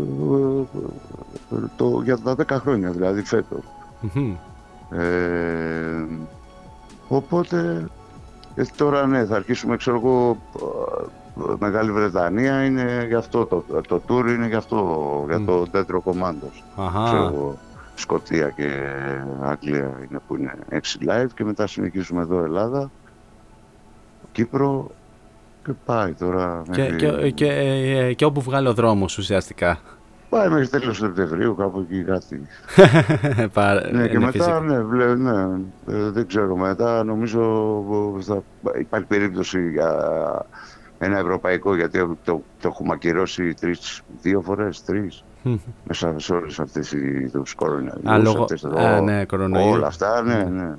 το, για τα δέκα χρόνια, δηλαδή φέτος. Mm-hmm. Ε, οπότε... Ε, τώρα ναι, θα αρχίσουμε, ξέρω εγώ, Μεγάλη Βρετανία είναι γι' αυτό, το, το tour είναι γι' αυτό, mm. για το Τέντρο Κομμάντος. Σκοτία και Αγγλία είναι που είναι έξι live και μετά συνεχίζουμε εδώ Ελλάδα, Κύπρο και πάει τώρα. Και, μέχρι... και, και, και, και όπου βγάλει ο δρόμος ουσιαστικά. Πάει μέχρι τέλος Σεπτεμβρίου, κάπου εκεί κάτι. Ναι, και μετά, ναι, βλέ, ναι, δεν ξέρω, μετά νομίζω θα υπάρχει περίπτωση για ένα ευρωπαϊκό, γιατί το, το έχουμε ακυρώσει τρεις, δύο φορές, τρεις, μέσα σε όλες αυτές τις κορονοϊούς, ναι, όλα αυτά, ναι, ναι.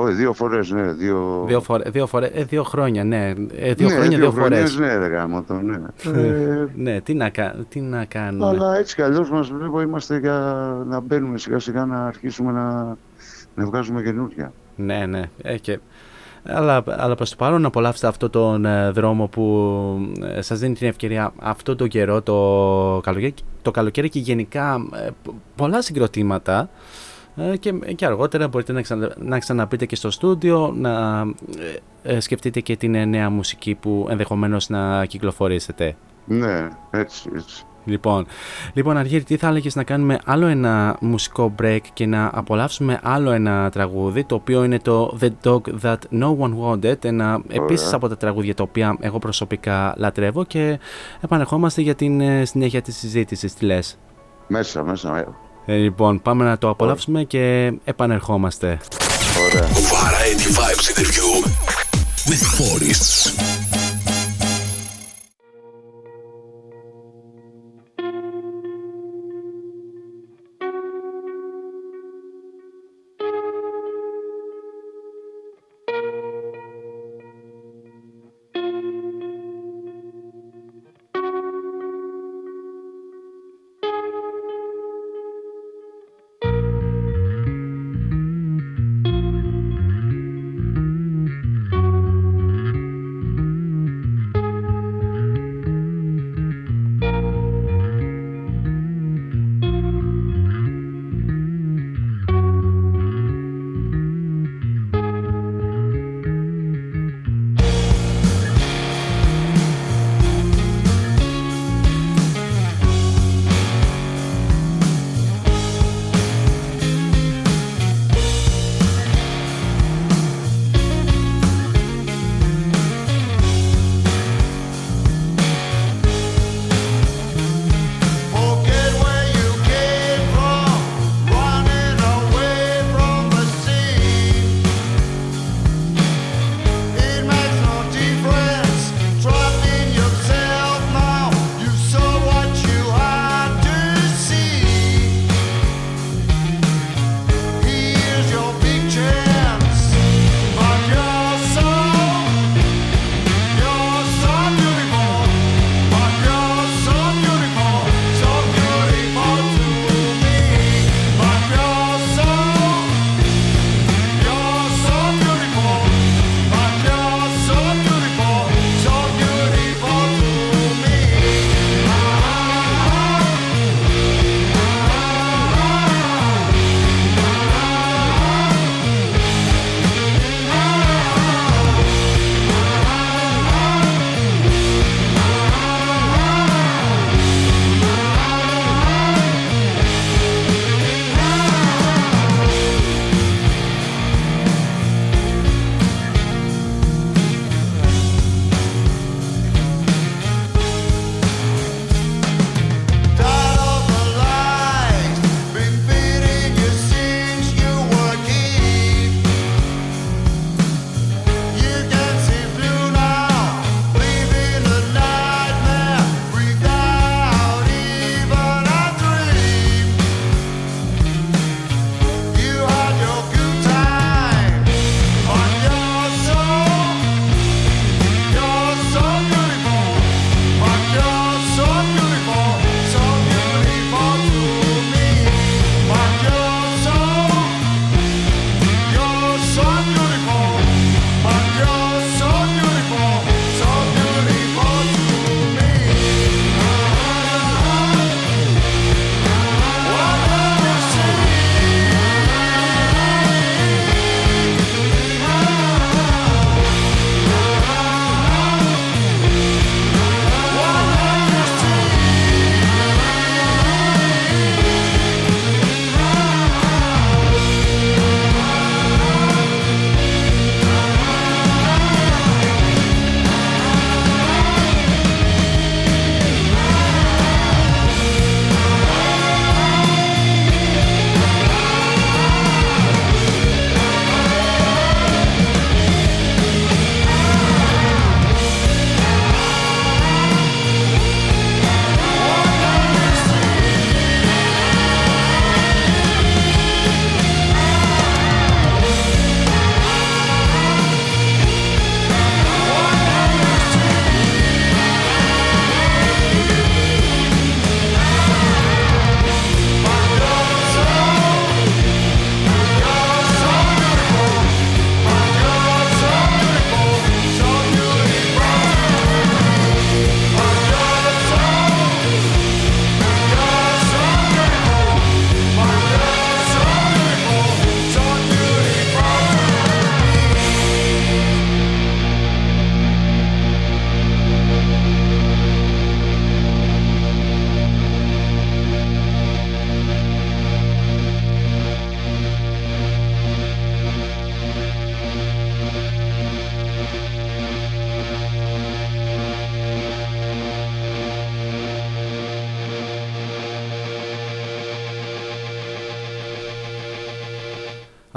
Όχι, δύο φορές, ναι, δύο... Δύο, φορε, δύο, φορε, ε, δύο χρόνια, ναι, ε, δύο ναι, χρόνια, δύο, δύο φορές. Ναι, ναι, ρε γάμο το, ναι. ε, ναι, τι να, τι να κάνουμε. Αλλά έτσι κι αλλιώς μας βλέπω, είμαστε για να μπαίνουμε σιγά σιγά, να αρχίσουμε να, να βγάζουμε καινούργια. Ναι, ναι, ε, και... Αλλά, αλλά προς το παρόν απολαύστε αυτό τον ε, δρόμο που ε, σας δίνει την ευκαιρία αυτό τον καιρό, το καλοκαίρι, το καλοκαίρι και γενικά ε, πολλά συγκροτήματα. Και, και αργότερα μπορείτε να, ξανα, να ξαναπείτε και στο στούντιο, να ε, σκεφτείτε και την νέα μουσική που ενδεχομένως να κυκλοφορήσετε. Ναι, έτσι, έτσι. Λοιπόν, λοιπόν Αργύρη, τι θα έλεγες να κάνουμε άλλο ένα μουσικό break και να απολαύσουμε άλλο ένα τραγούδι, το οποίο είναι το The Dog That No One Wanted, ένα Ωραία. επίσης από τα τραγούδια τα οποία εγώ προσωπικά λατρεύω, και επανερχόμαστε για την συνέχεια της συζήτησης. Τι λες? Μέσα, μέσα, μέσα. Ε, λοιπόν, πάμε να το απολαύσουμε και επανερχόμαστε. Ωραία. Variety Vibes interview with Forests.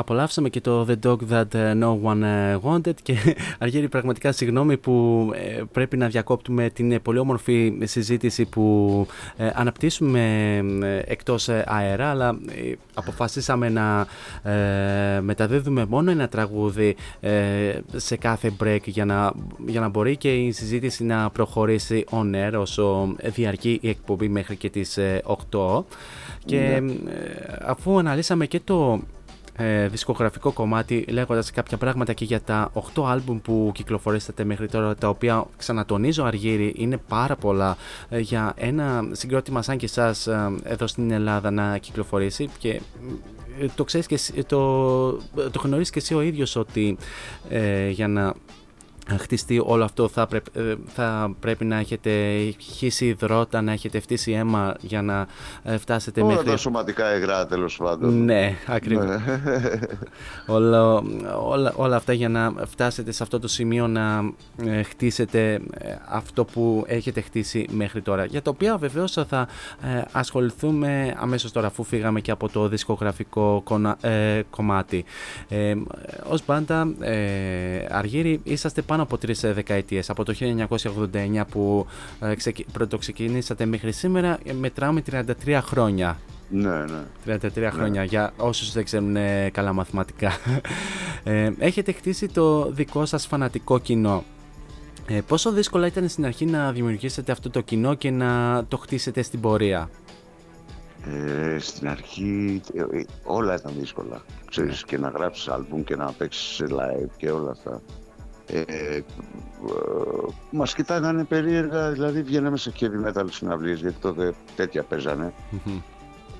απολαύσαμε και το The Dog That No One Wanted. Και Αργύρη, πραγματικά συγγνώμη που ε, πρέπει να διακόπτουμε την πολύ όμορφη συζήτηση που ε, αναπτύσσουμε εκτός αέρα, αλλά ε, αποφασίσαμε να ε, μεταδίδουμε μόνο ένα τραγούδι ε, σε κάθε break για να, για να μπορεί και η συζήτηση να προχωρήσει on air όσο διαρκεί η εκπομπή μέχρι και τις οκτώ. Και αφού αναλύσαμε και το ε, δισκογραφικό κομμάτι, λέγοντας κάποια πράγματα και για τα οκτώ άλμπουμ που κυκλοφορήσατε μέχρι τώρα, τα οποία, ξανατονίζω Αργύρη, είναι πάρα πολλά ε, για ένα συγκρότημα σαν και εσάς ε, εδώ στην Ελλάδα να κυκλοφορήσει. Και ε, το ξέρεις και εσύ, το, το γνωρίζεις και εσύ ο ίδιος ότι ε, για να χτιστεί όλο αυτό θα, πρέ, θα πρέπει να έχετε χύσει υδρότα, να έχετε φτύσει αίμα για να φτάσετε μέχρι... Όλα τα σωματικά υγρά, τέλος πάντων. Ναι, ακριβώς. όλα, όλα, όλα αυτά για να φτάσετε σε αυτό το σημείο να χτίσετε αυτό που έχετε χτίσει μέχρι τώρα, για το οποίο βεβαίως θα ασχοληθούμε αμέσως τώρα αφού φύγαμε και από το δισκογραφικό κονα, ε, κομμάτι. Ε, ως πάντα, ε, Αργύρη, είσαστε πάνω από τρεις δεκαετίες, από το χίλια εννιακόσια ογδόντα εννιά που πρωτοξεκινήσατε μέχρι σήμερα, μετράμε τριάντα τρία χρόνια. Ναι, ναι. τριάντα τρία χρόνια, ναι. Για όσους δεν ξέρουν καλά μαθηματικά. Έχετε χτίσει το δικό σας φανατικό κοινό. Πόσο δύσκολα ήταν στην αρχή να δημιουργήσετε αυτό το κοινό και να το χτίσετε στην πορεία? Ε, στην αρχή όλα ήταν δύσκολα. Ξέρεις, και να γράψεις άλμπουμ και να παίξεις live και όλα αυτά. Ε, ε, μας κοιτάγανε περίεργα, δηλαδή βγαίναμε σε heavy metal συναυλίες, γιατί τότε τέτοια παίζανε mm-hmm.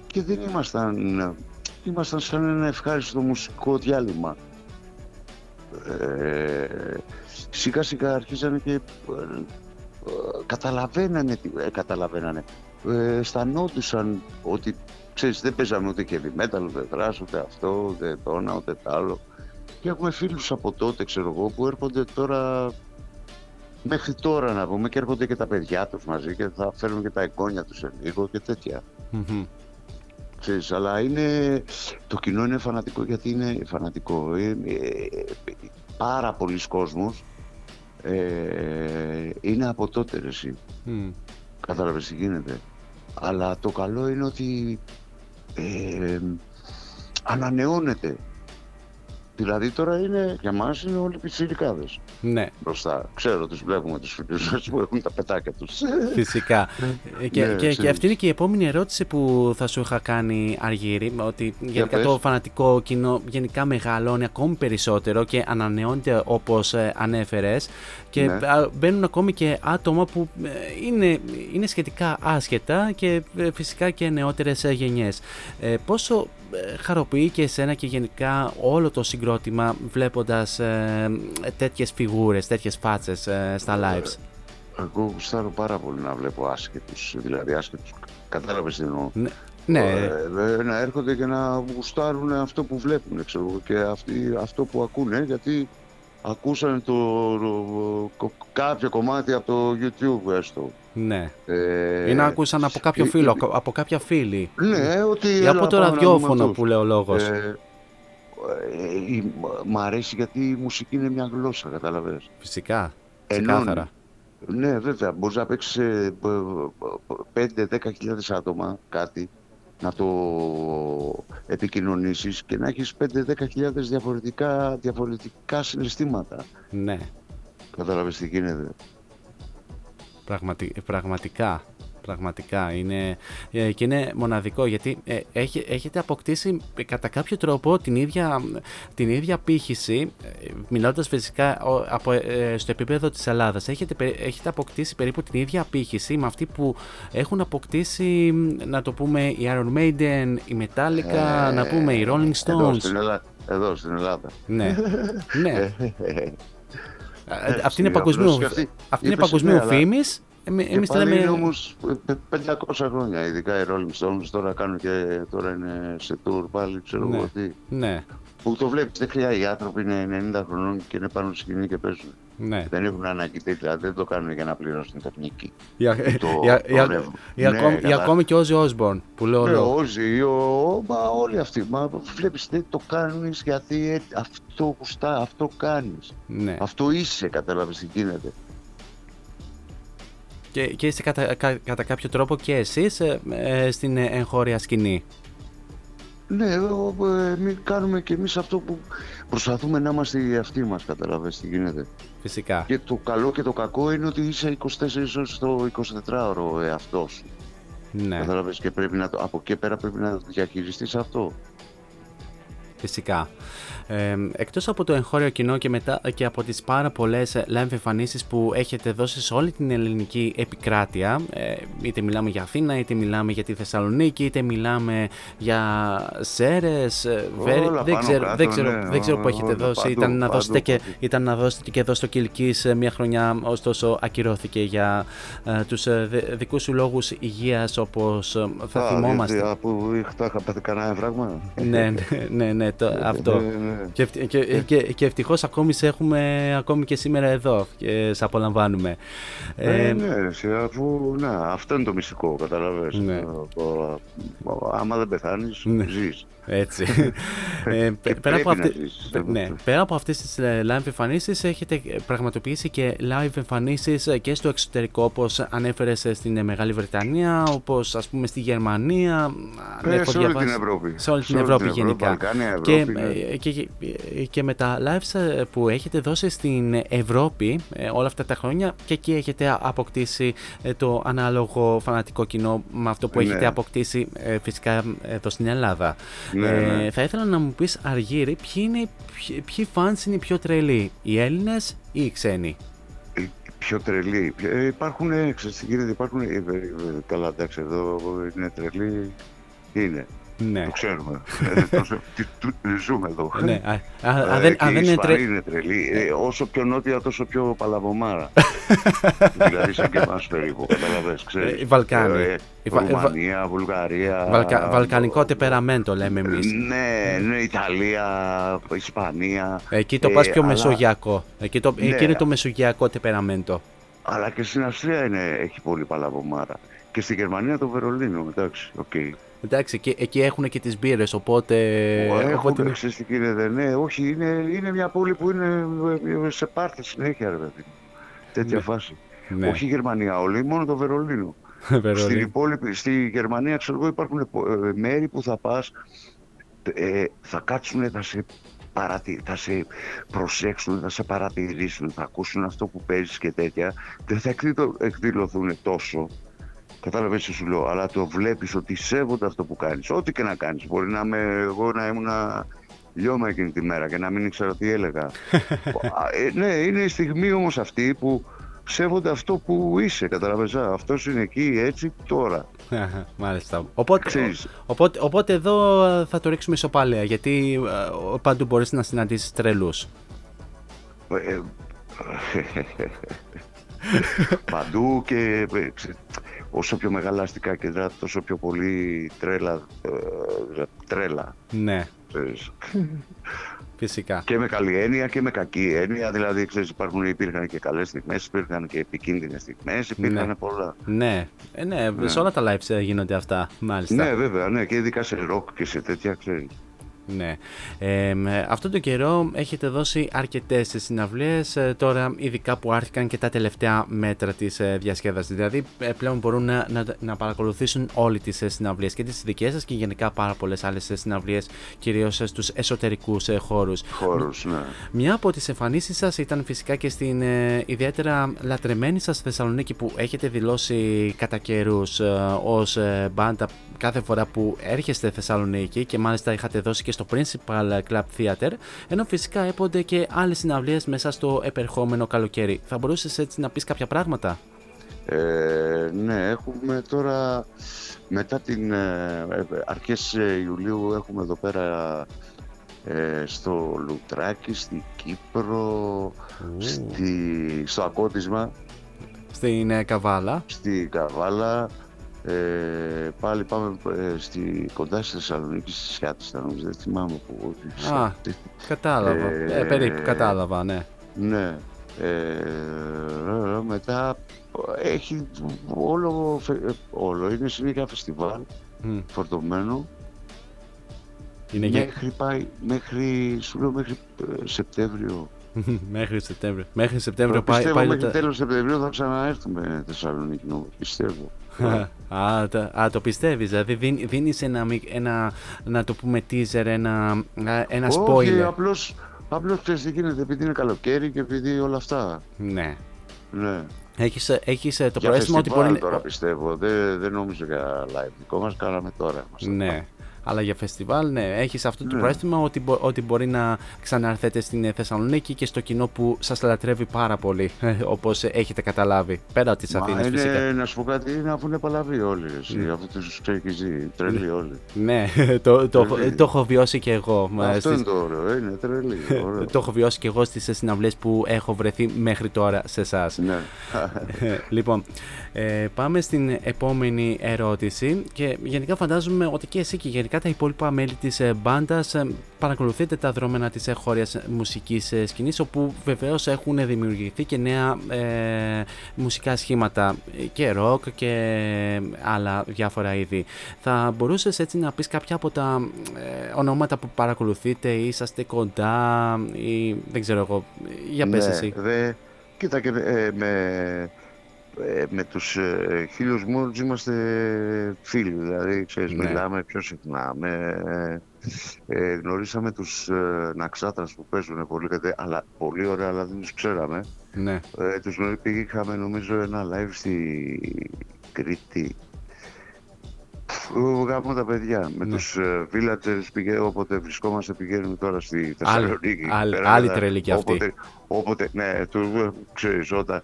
και δεν ήμασταν, ήμασταν σαν ένα ευχάριστο μουσικό διάλειμμα. Ε, σιγά σιγά αρχίζανε και ε, καταλαβαίνανε, ε, καταλαβαίνανε, ε, αισθανόντουσαν ότι ξέρεις δεν παίζανε ούτε heavy metal, ούτε thrash, ούτε αυτό, ούτε το ένα, ούτε το άλλο. Και έχουμε φίλους από τότε, ξέρω εγώ, που έρχονται τώρα, μέχρι τώρα να πούμε, και έρχονται και τα παιδιά τους μαζί και θα φέρουν και τα εγγόνια τους σε λίγο και τέτοια. Mm-hmm. Ξέρεις, αλλά είναι, το κοινό είναι φανατικό, γιατί είναι φανατικό. Είναι, πάρα πολλοί κόσμος ε, είναι από τότε ρε εσύ. Mm. Καταλαβαίνεις τι γίνεται. Αλλά το καλό είναι ότι ε, ανανεώνεται. Δηλαδή τώρα είναι, για μας είναι όλοι οι πιτσιρικάδες. Ναι. Μπροστά. Ξέρω, τους βλέπουμε τους φίλους μας που έχουν τα πετάκια τους. Φυσικά. και, ναι, και, και αυτή είναι και η επόμενη ερώτηση που θα σου είχα κάνει, Αργύρη, ότι για γενικά πες. Το φανατικό κοινό γενικά μεγαλώνει ακόμη περισσότερο και ανανεώνεται όπως ανέφερες και ναι. μπαίνουν ακόμη και άτομα που είναι, είναι σχετικά άσχετα και φυσικά και νεότερες γενιές. Ε, πόσο χαροποιεί και εσένα και γενικά όλο το συγκρότημα βλέποντας ε, τέτοιες φιγούρες, τέτοιες φάτσες ε, στα lives? Ε, εγώ γουστάρω πάρα πολύ να βλέπω άσχετους, δηλαδή άσχετους, κατάλαβες τι εννοώ. Ναι. ναι. Ε, να έρχονται και να γουστάρουν αυτό που βλέπουν, ξέρω, και αυτοί, αυτό που ακούνε, γιατί ακούσανε το, το, κάποιο κομμάτι από το YouTube έστω. Ναι. Ε, ή να ακούσαν από κάποιο φίλο, ε, από κάποια φίλη. Ναι, ότι. Ή από το ραδιόφωνο που λέει ο λόγος. Ε, ε, ε, μ' αρέσει γιατί η μουσική είναι μια γλώσσα, καταλαβαίνεις. Φυσικά. Ξεκάθαρα. Ναι, βέβαια. Μπορείς να παίξεις ε, πέντε με δέκα χιλιάδες άτομα κάτι, να το επικοινωνήσεις και να έχεις πέντε με δέκα χιλιάδες διαφορετικά, διαφορετικά συναισθήματα. Ναι. Καταλαβαίνεις τι γίνεται. Πραγματι, πραγματικά, πραγματικά είναι, ε, και είναι μοναδικό γιατί ε, έχε, έχετε αποκτήσει ε, κατά κάποιο τρόπο την ίδια, την ίδια πύχηση, ε, μιλώντας φυσικά ο, από, ε, στο επίπεδο της Ελλάδας, έχετε, έχετε αποκτήσει περίπου την ίδια πύχηση με αυτή που έχουν αποκτήσει, να το πούμε, η Iron Maiden, η Metallica, ε, να πούμε οι Rolling Stones. Εδώ στην Ελλάδα. Εδώ στην Ελλάδα. Ναι, ναι. Έτσι, αυτή είναι παγκοσμίου, αυτή, αυτή είναι παγκοσμίου ναι, φήμης. Εμείς και πάλι λέμε... όμως πεντακόσια χρόνια, ειδικά οι Rolling Stones τώρα κάνουν και τώρα είναι σε tour πάλι, ξέρω ναι, εγώ τι. Ναι. Που το βλέπεις, δεν χρειάζεται, οι άνθρωποι είναι ενενήντα χρονών και είναι πάνω στη σκηνή και παίζουν. Ναι. Δεν έχουν ανάγκη τέτοια, δεν το κάνουν για να πληρώσουν την τεχνική. Ή ακόμη και ο Όζι Όσμπορν που λέω. Ναι, ο Όζι, όλοι αυτοί. Μα βλέπεις, δεν το κάνεις γιατί αυτό γουστά, αυτό κάνεις. Ναι. Αυτό είσαι, καταλαβαίνεις τι γίνεται. Και, και είστε κατά, κα, κατά κάποιο τρόπο και εσείς ε, ε, στην εγχώρια σκηνή. Ναι, εμείς κάνουμε και εμείς αυτό που προσπαθούμε να είμαστε οι αυτοί μας, καταλαβαίνεις τι γίνεται. Φυσικά. Και το καλό και το κακό είναι ότι είσαι είκοσι τέσσερις ώρες στο εικοσιτετράωρο εαυτός σου. Ναι. Καταλαβαίνεις, και πρέπει να, από εκεί πέρα πρέπει να διαχειριστείς αυτό. Φυσικά. Ε, εκτός από το εγχώριο κοινό και, μετά, και από τις πάρα πολλές live εμφανίσεις που έχετε δώσει σε όλη την ελληνική επικράτεια, ε, είτε μιλάμε για Αθήνα, είτε μιλάμε για τη Θεσσαλονίκη, είτε μιλάμε για Σέρες, Βέρι, δεν ξέρω, κάτω, δεν ξέρω, ναι, δεν ξέρω ό, που έχετε όλα, δώσει, παντού, ήταν, να παντού, και, ήταν να δώσετε και εδώ στο Κιλκίς μια χρονιά, ωστόσο ακυρώθηκε για ε, τους ε, δικούς σου λόγους υγείας, όπως ε, θα θυμόμαστε. Α, που τα είχα πάθει κανένα πράγμα. Ναι, ναι, ναι, αυτό. Και, και, και, και ευτυχώς ακόμη σε έχουμε ακόμη και σήμερα εδώ και σε απολαμβάνουμε. Ε, ε, ναι, αφού, ναι, αυτό είναι το μυστικό, καταλαβαίνεις. Ναι. Άμα δεν πεθάνεις, ναι, ζεις. Έτσι. ε, πέρα, από αυτή, ζεις. Ναι, πέρα από αυτές τις live εμφανίσεις, έχετε πραγματοποιήσει και live εμφανίσεις και στο εξωτερικό, όπως ανέφερες στην Μεγάλη Βρετανία, όπως ας πούμε στη Γερμανία. Ε, σε, όλη την Ευρώπη. σε όλη την σε όλη Ευρώπη. Την Ευρώπη, Ευρώπη και, ναι. και, και, και με τα lives που έχετε δώσει στην Ευρώπη όλα αυτά τα χρόνια, και εκεί έχετε αποκτήσει το ανάλογο φανατικό κοινό με αυτό που, ναι, έχετε αποκτήσει φυσικά εδώ στην Ελλάδα. Ναι, ναι. Ε, θα ήθελα να μου πεις, Αργύρη, ποιοι, είναι, ποι, ποιοι fans είναι οι πιο τρελοί, οι Έλληνες ή οι ξένοι? Οι πιο τρελοί. Ε, υπάρχουν, ε, ξέρεις, γίνεται, υπάρχουν, ε, ε, καλά, εντάξει, εδώ είναι τρελοί, είναι. Ναι. Το ξέρουμε. Ζούμε εδώ. Ναι. Αν δεν είναι τρελή. Είναι τρελή. Ε, όσο πιο νότια, τόσο πιο παλαβομάρα. Δηλαδή, σαν και εμάς περίπου. Καταλαβαίνεις, ξέρεις. Βαλκάνι. Ε, Ρουμανία, Βουλγαρία. Βαλκα... Βαλκανικό τεπεραμέντο, λέμε εμείς. Ναι, ναι, Ιταλία, Ισπανία. Εκεί το ε, πας πιο αλλά... μεσογειακό. Εκεί, το... ναι, εκεί είναι το μεσογειακό τεπεραμέντο. Αλλά και στην Αυστρία είναι... έχει πολύ παλαβομάρα. Και στη Γερμανία το Βερολίνο, εντάξει, οκ. Okay. Εντάξει, και εκεί έχουν και τις μπύρες, οπότε... Έχουν, ξέρεις τι γίνεται, ναι, όχι, είναι, είναι μια πόλη που είναι σε πάρτι συνέχεια, ρε παιδί. Τέτοια, ναι, φάση. Ναι. Όχι η Γερμανία όλοι, μόνο το Βερολίνο. Στην υπόλοιπη, στη Γερμανία, ξέρω εγώ, υπάρχουν μέρη που θα πας, ε, θα κάτσουνε, θα σε, παρατη, θα σε προσέξουν, θα σε παρατηρήσουν, θα ακούσουν αυτό που παίζεις και τέτοια. Δεν θα εκδηλωθούν τόσο. Κατάλαβες τι σου λέω, αλλά το βλέπεις ότι σέβονται αυτό που κάνεις. Ό,τι και να κάνεις. Μπορεί να είμαι εγώ να ήμουν λιώμα εκείνη τη μέρα και να μην ήξερα τι έλεγα. ε, ναι, είναι η στιγμή όμως αυτή που σέβονται αυτό που είσαι. Καταλαβες, αυτός είναι εκεί, έτσι, τώρα. Μάλιστα. Οπότε, οπότε, οπότε εδώ θα το ρίξουμε ισοπαλία, γιατί παντού μπορείς να συναντήσεις τρελούς. Ε, παντού και... Όσο πιο μεγάλα αστικά κέντρα, τόσο πιο πολύ τρέλα, ε, τρέλα. Ναι. Φυσικά. Και με καλή έννοια και με κακή έννοια, δηλαδή, ξέρεις, υπάρχουν, υπήρχαν και καλές στιγμές, υπήρχαν και επικίνδυνες στιγμές, υπήρχαν, ναι, πολλά. Ναι, ε, ναι, ναι, σε όλα τα lives γίνονται αυτά, μάλιστα. Ναι, βέβαια, ναι, και ειδικά σε rock και σε τέτοια, ξέρεις. Ναι. Ε, αυτό το καιρό έχετε δώσει αρκετές συναυλίες, τώρα ειδικά που άρχηκαν και τα τελευταία μέτρα της διασκέδασης. Δηλαδή πλέον μπορούν να, να, να παρακολουθήσουν όλοι τις συναυλίες, και τις δικές σας και γενικά πάρα πολλές άλλες συναυλίες, κυρίως στους εσωτερικούς χώρους. Χώρους, ναι. Μια από τις εμφανίσεις σας ήταν φυσικά και στην ε, ιδιαίτερα λατρεμένη σας Θεσσαλονίκη, που έχετε δηλώσει κατά καιρούς ε, ως ε, μπάντα κάθε φορά που έρχεστε Θεσσαλονίκη, και μάλιστα είχατε δώσει και στο Principal Club Theater, ενώ φυσικά έπονται και άλλες συναυλίες μέσα στο επερχόμενο καλοκαίρι. Θα μπορούσες έτσι να πεις κάποια πράγματα? Ε, ναι, έχουμε τώρα μετά την ε, αρχές Ιουλίου έχουμε εδώ πέρα ε, στο Λουτράκι, στην Κύπρο, στη, στο Ακότισμα, στην ε, Καβάλα, στη Καβάλα. Ε, πάλι πάμε ε, στη, κοντά στη Θεσσαλονίκη, στη Σιάτιστα, νομίζω, δεν θυμάμαι που... Α, κατάλαβα, ε, ε, περίπου κατάλαβα, ναι. Ναι, Ε, μετά έχει όλο, όλο είναι συνήθεια φεστιβάλ mm. φορτωμένο. Είναι μέχρι, και... πάει, μέχρι, σου λέω, μέχρι Σεπτέμβριο. Μέχρι Σεπτέμβριο. Μέχρι Σεπτέμβριο πάει. Πιστεύω πάει μέχρι τα... τέλος Σεπτεμβρίου θα ξαναέρθουμε Θεσσαλονίκη, πιστεύω. Α, το, α, το πιστεύεις, δηλαδή δίνει, δίνεις ένα, ένα, να το πούμε teaser, ένα, ένα spoiler. Όχι, απλώς, απλώς ξέρεις τι γίνεται, επειδή είναι καλοκαίρι και επειδή όλα αυτά. Ναι. Ναι. Έχεις, έχεις το προαίσθημα ότι μπορεί... τώρα πιστεύω, δεν, δεν νόμιζα για live, δικό μας κάναμε τώρα. Μας ναι. Αλλά για φεστιβάλ, ναι, έχεις αυτό το ναι. προαίσθημα ότι, μπο- ότι μπορεί να ξαναρθέτε στην Θεσσαλονίκη και στο κοινό που σας λατρεύει πάρα πολύ, όπως έχετε καταλάβει, πέρα από τις Αθήνες φυσικά. Να σου πω κάτι, είναι αφού είναι παλαβή όλοι, εσύ, ναι. αφού τους τρέχει, τρελή όλοι. Ναι, το, το, το, το έχω βιώσει και εγώ. Αυτό στις... είναι το ωραίο, είναι τρελή. Το έχω βιώσει και εγώ στις συναυλές που έχω βρεθεί μέχρι τώρα σε εσάς. Ναι. Λοιπόν, ε, πάμε στην επόμενη ερώτηση και γενικά φαντάζομαι ότι και εσύ και γενικά τα υπόλοιπα μέλη της μπάντας παρακολουθείτε τα δρόμενα της χώριας μουσικής σκηνής, όπου βεβαίως έχουν δημιουργηθεί και νέα ε, μουσικά σχήματα και rock και άλλα διάφορα είδη. Θα μπορούσες έτσι να πεις κάποια από τα ε, ονόματα που παρακολουθείτε, είσαστε κοντά ή δεν ξέρω εγώ, για πες ναι, εσύ. Δε, κοίτα και ε, με... με τους ε, χίλιους μόρτους είμαστε φίλοι, δηλαδή ξέρεις, ναι. μιλάμε πιο συχνά, με, ε, ε, γνωρίσαμε τους ε, Ναξάτρας που παίζουν πολύ, αλλά, πολύ ωραία, αλλά δεν τους ξέραμε. Ναι. Ε, τους είχαμε νομίζω ένα live στη Κρήτη, βγάλαμε τα παιδιά, με ναι. τους ε, villagers πηγαί, όποτε βρισκόμαστε πηγαίνουμε τώρα στη Θεσσαλονίκη. Άλλη, άλλη, άλλη τρελή κι αυτή. Όποτε, όποτε ναι, τους, ε, ξέρεις, όταν...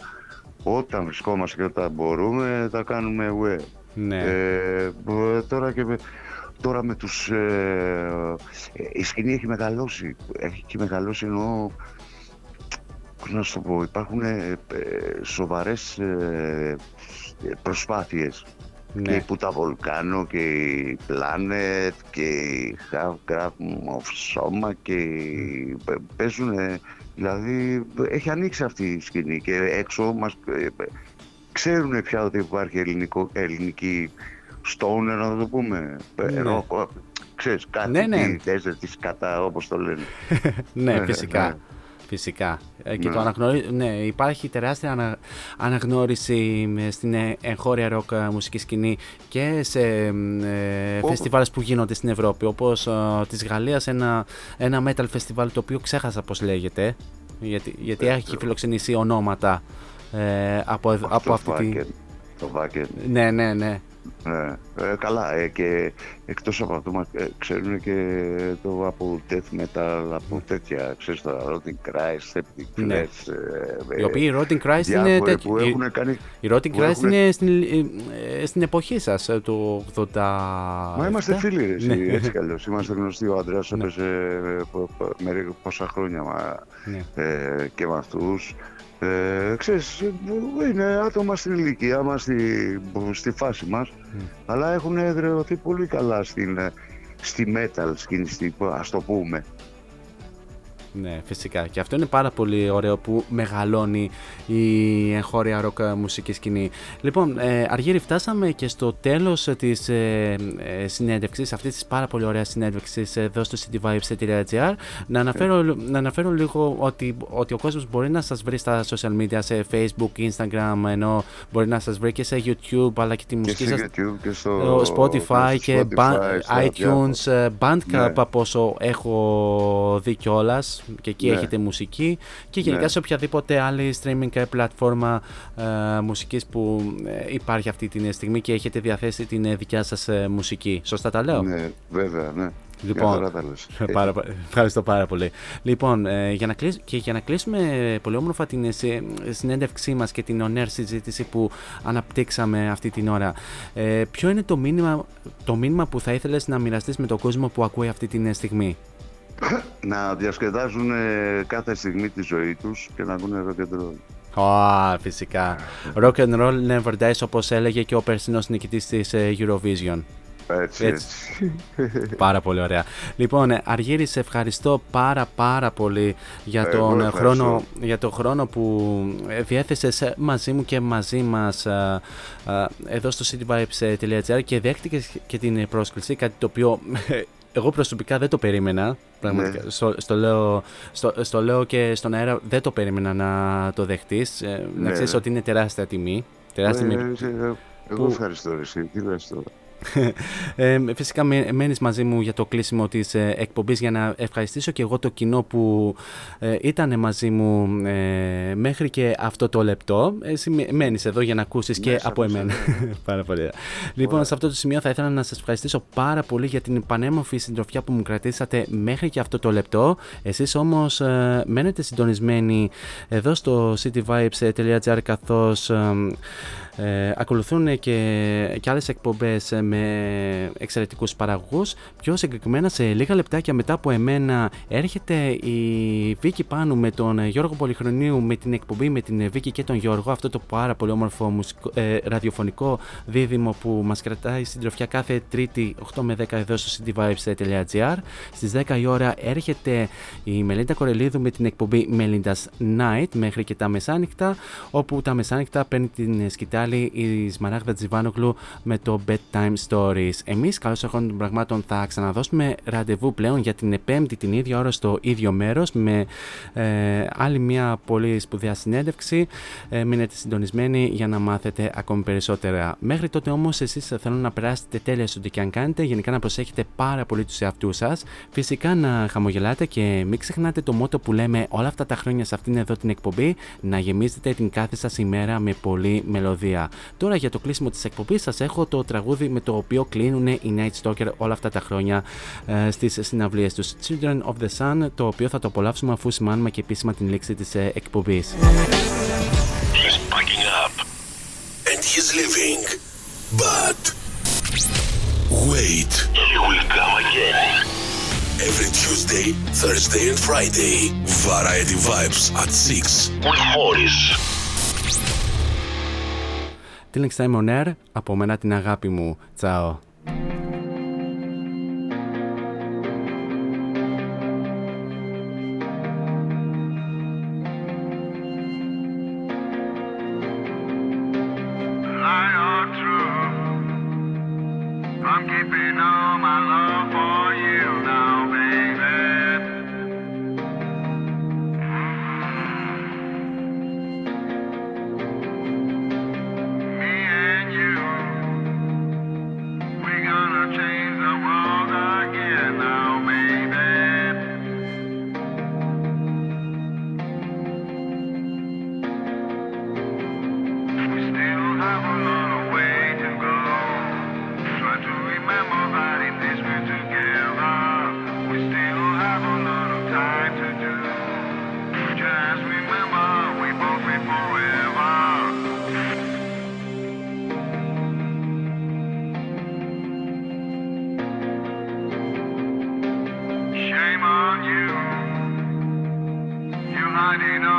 Όταν βρισκόμαστε και όταν μπορούμε, τα κάνουμε web. Ναι. Ε, τώρα, και με, τώρα με τους... Ε, η σκηνή έχει μεγαλώσει. Έχει και μεγαλώσει εννοώ... Να σου το πω, υπάρχουν ε, σοβαρές ε, προσπάθειες. Ναι. Και η Πούτα Βουλκάνου και η Planet και η Half-Crab of Soma και παίζουν... Ε, δηλαδή έχει ανοίξει αυτή η σκηνή και έξω μας ξέρουν πια ότι υπάρχει ελληνικό, ελληνική stoner, να το πούμε, ναι. rock, ξέρεις κάτι, ναι, ναι. τι θες της κατά όπως το λένε. Ναι, φυσικά. Ναι. Φυσικά. Και ναι. το αναγνωρι... ναι, υπάρχει τεράστια ανα... αναγνώριση στην εγχώρια ροκ μουσική σκηνή και σε ε, oh. φεστιβάλες που γίνονται στην Ευρώπη, όπως ε, της Γαλλίας, ένα, ένα metal festival το οποίο ξέχασα πώς λέγεται, γιατί, γιατί έχει φιλοξενήσει ονόματα ε, από, oh, από αυτή τη... Το Wacken. Ναι, ναι, ναι. Ε, καλά, ε, και εκτός από αυτό μας ε, ξέρουν και το από death metal, από τέτοια, ξέρεις τα Rotting Christ, Septic Flesh. Οι οποίοι Rotting Christ είναι τέτοιοι. Οι Rotting Christ είναι στην εποχή σας, το ογδόντα. Μα είμαστε φίλοι, έτσι καλώς. Είμαστε γνωστοί, ο Αντρέας έπαιζε μερικά πόσα χρόνια και με αυτούς. Ε, ξέρεις, είναι άτομα στην ηλικία μας, στη, στη φάση μας, mm. αλλά έχουν εδραιωθεί πολύ καλά στην, στη metal σκηνή, ας το πούμε. Ναι, φυσικά. Και αυτό είναι πάρα πολύ ωραίο που μεγαλώνει η εγχώρια ροκ μουσική σκηνή. Λοιπόν, ε, Αργύρη, φτάσαμε και στο τέλος της ε, ε, συνέντευξης, αυτής της πάρα πολύ ωραίας συνέντευξης εδώ στο city vibes dot gr. Να αναφέρω, yeah. να αναφέρω λίγο ότι, ότι ο κόσμος μπορεί να σας βρει στα social media, σε Facebook, Instagram, ενώ μπορεί να σας βρει και σε YouTube, αλλά και τη μουσική και σας, YouTube, και στο Spotify και, Spotify, και iTunes, Bandcamp, yeah. από όσο έχω δει κιόλας. Και εκεί ναι. έχετε μουσική και γενικά ναι. σε οποιαδήποτε άλλη streaming πλατφόρμα ε, μουσικής που ε, υπάρχει αυτή τη στιγμή και έχετε διαθέσει την ε, δικιά σας ε, μουσική. Σωστά τα λέω? Ναι, βέβαια, ναι. Λοιπόν, πάρα, ευχαριστώ πάρα πολύ. Λοιπόν, ε, για να κλείσ, και για να κλείσουμε πολύ όμορφα την συνέντευξή μας και την on-air συζήτηση που αναπτύξαμε αυτή την ώρα, ε, ποιο είναι το μήνυμα, το μήνυμα που θα ήθελες να μοιραστείς με τον κόσμο που ακούει αυτή τη στιγμή? Να διασκεδάζουν ε, κάθε στιγμή τη ζωή τους και να ακούνε rock and roll. Α, oh, φυσικά. Rock and roll never dies, όπως έλεγε και ο περσινός νικητής της ε, Eurovision. Έτσι, έτσι. έτσι. Πάρα πολύ ωραία. Λοιπόν, Αργύρη, σε ευχαριστώ πάρα πάρα πολύ για τον, ε, χρόνο, για τον χρόνο που διέθεσες μαζί μου και μαζί μας α, α, εδώ στο city vibes dot gr και δέχτηκες και την πρόσκληση, κάτι το οποίο εγώ προσωπικά δεν το περίμενα. Πραγματικά, ναι. στο, στο, λέω, στο, στο λέω και στον αέρα, δεν το περίμενα να το δεχτείς. Ναι, να ξέρεις, ναι, ότι είναι τεράστια τιμή. Τεράστια, ναι, τιμή, ναι, ναι, ναι. Εγώ που... ευχαριστώ εσύ, τι λες τώρα. ε, φυσικά μένεις μαζί μου για το κλείσιμο της ε, εκπομπής για να ευχαριστήσω και εγώ το κοινό που ε, ήταν μαζί μου ε, μέχρι και αυτό το λεπτό. Εσύ μένεις εδώ για να ακούσεις, ναι, και από εμένα. Πάρα πολύ. Λοιπόν, σε αυτό το σημείο θα ήθελα να σας ευχαριστήσω πάρα πολύ για την πανέμορφη συντροφιά που μου κρατήσατε μέχρι και αυτό το λεπτό. Εσείς όμως ε, μένετε συντονισμένοι εδώ στο city vibes dot gr καθώς ε, Ε, ακολουθούν και, και άλλες εκπομπές με εξαιρετικούς παραγωγούς. Πιο συγκεκριμένα σε λίγα λεπτάκια μετά από εμένα έρχεται η Βίκη Πάνου με τον Γιώργο Πολυχρονίου, με την εκπομπή με την Βίκη και τον Γιώργο, αυτό το πάρα πολύ όμορφο μουσικο, ε, ραδιοφωνικό δίδυμο που μας κρατάει συντροφιά κάθε Τρίτη οκτώ με δέκα εδώ στο city vibes dot gr. Στις δέκα η ώρα έρχεται η Μελίντα Κορελίδου με την εκπομπή Melinda's Night μέχρι και τα μεσάνυχτα, όπου τα μεσάνυχτα παίρνει την σκητάλη η Σμαράγδα Τζιβάνογλου με το Bedtime Stories. Εμείς, καλώς ήρθατε των πραγμάτων, θα ξαναδώσουμε ραντεβού πλέον για την Πέμπτη την ίδια ώρα στο ίδιο μέρος με ε, άλλη μια πολύ σπουδαία συνέντευξη. Ε, μείνετε συντονισμένοι για να μάθετε ακόμη περισσότερα. Μέχρι τότε όμως, εσείς θέλω να περάσετε τέλεια στο τι και αν κάνετε. Γενικά να προσέχετε πάρα πολύ τους εαυτούς σας. Φυσικά να χαμογελάτε και μην ξεχνάτε το μότο που λέμε όλα αυτά τα χρόνια σε αυτήν εδώ την εκπομπή, να γεμίζετε την κάθε σας ημέρα με πολλή μελωδία. Τώρα για το κλείσιμο της εκπομπής σας έχω το τραγούδι με το οποίο κλείνουν οι Nightstalker όλα αυτά τα χρόνια ε, στις συναυλίες τους, Children of the Sun, το οποίο θα το απολαύσουμε αφού σημάνουμε και επίσημα την λήξη της ε, εκπομπής. He's packing up and he's leaving, but wait, he will come again. Every Tuesday, Thursday and Friday, Variety Vibes at six with Morris. Till next time on air, από μένα την αγάπη μου. Τσάω. I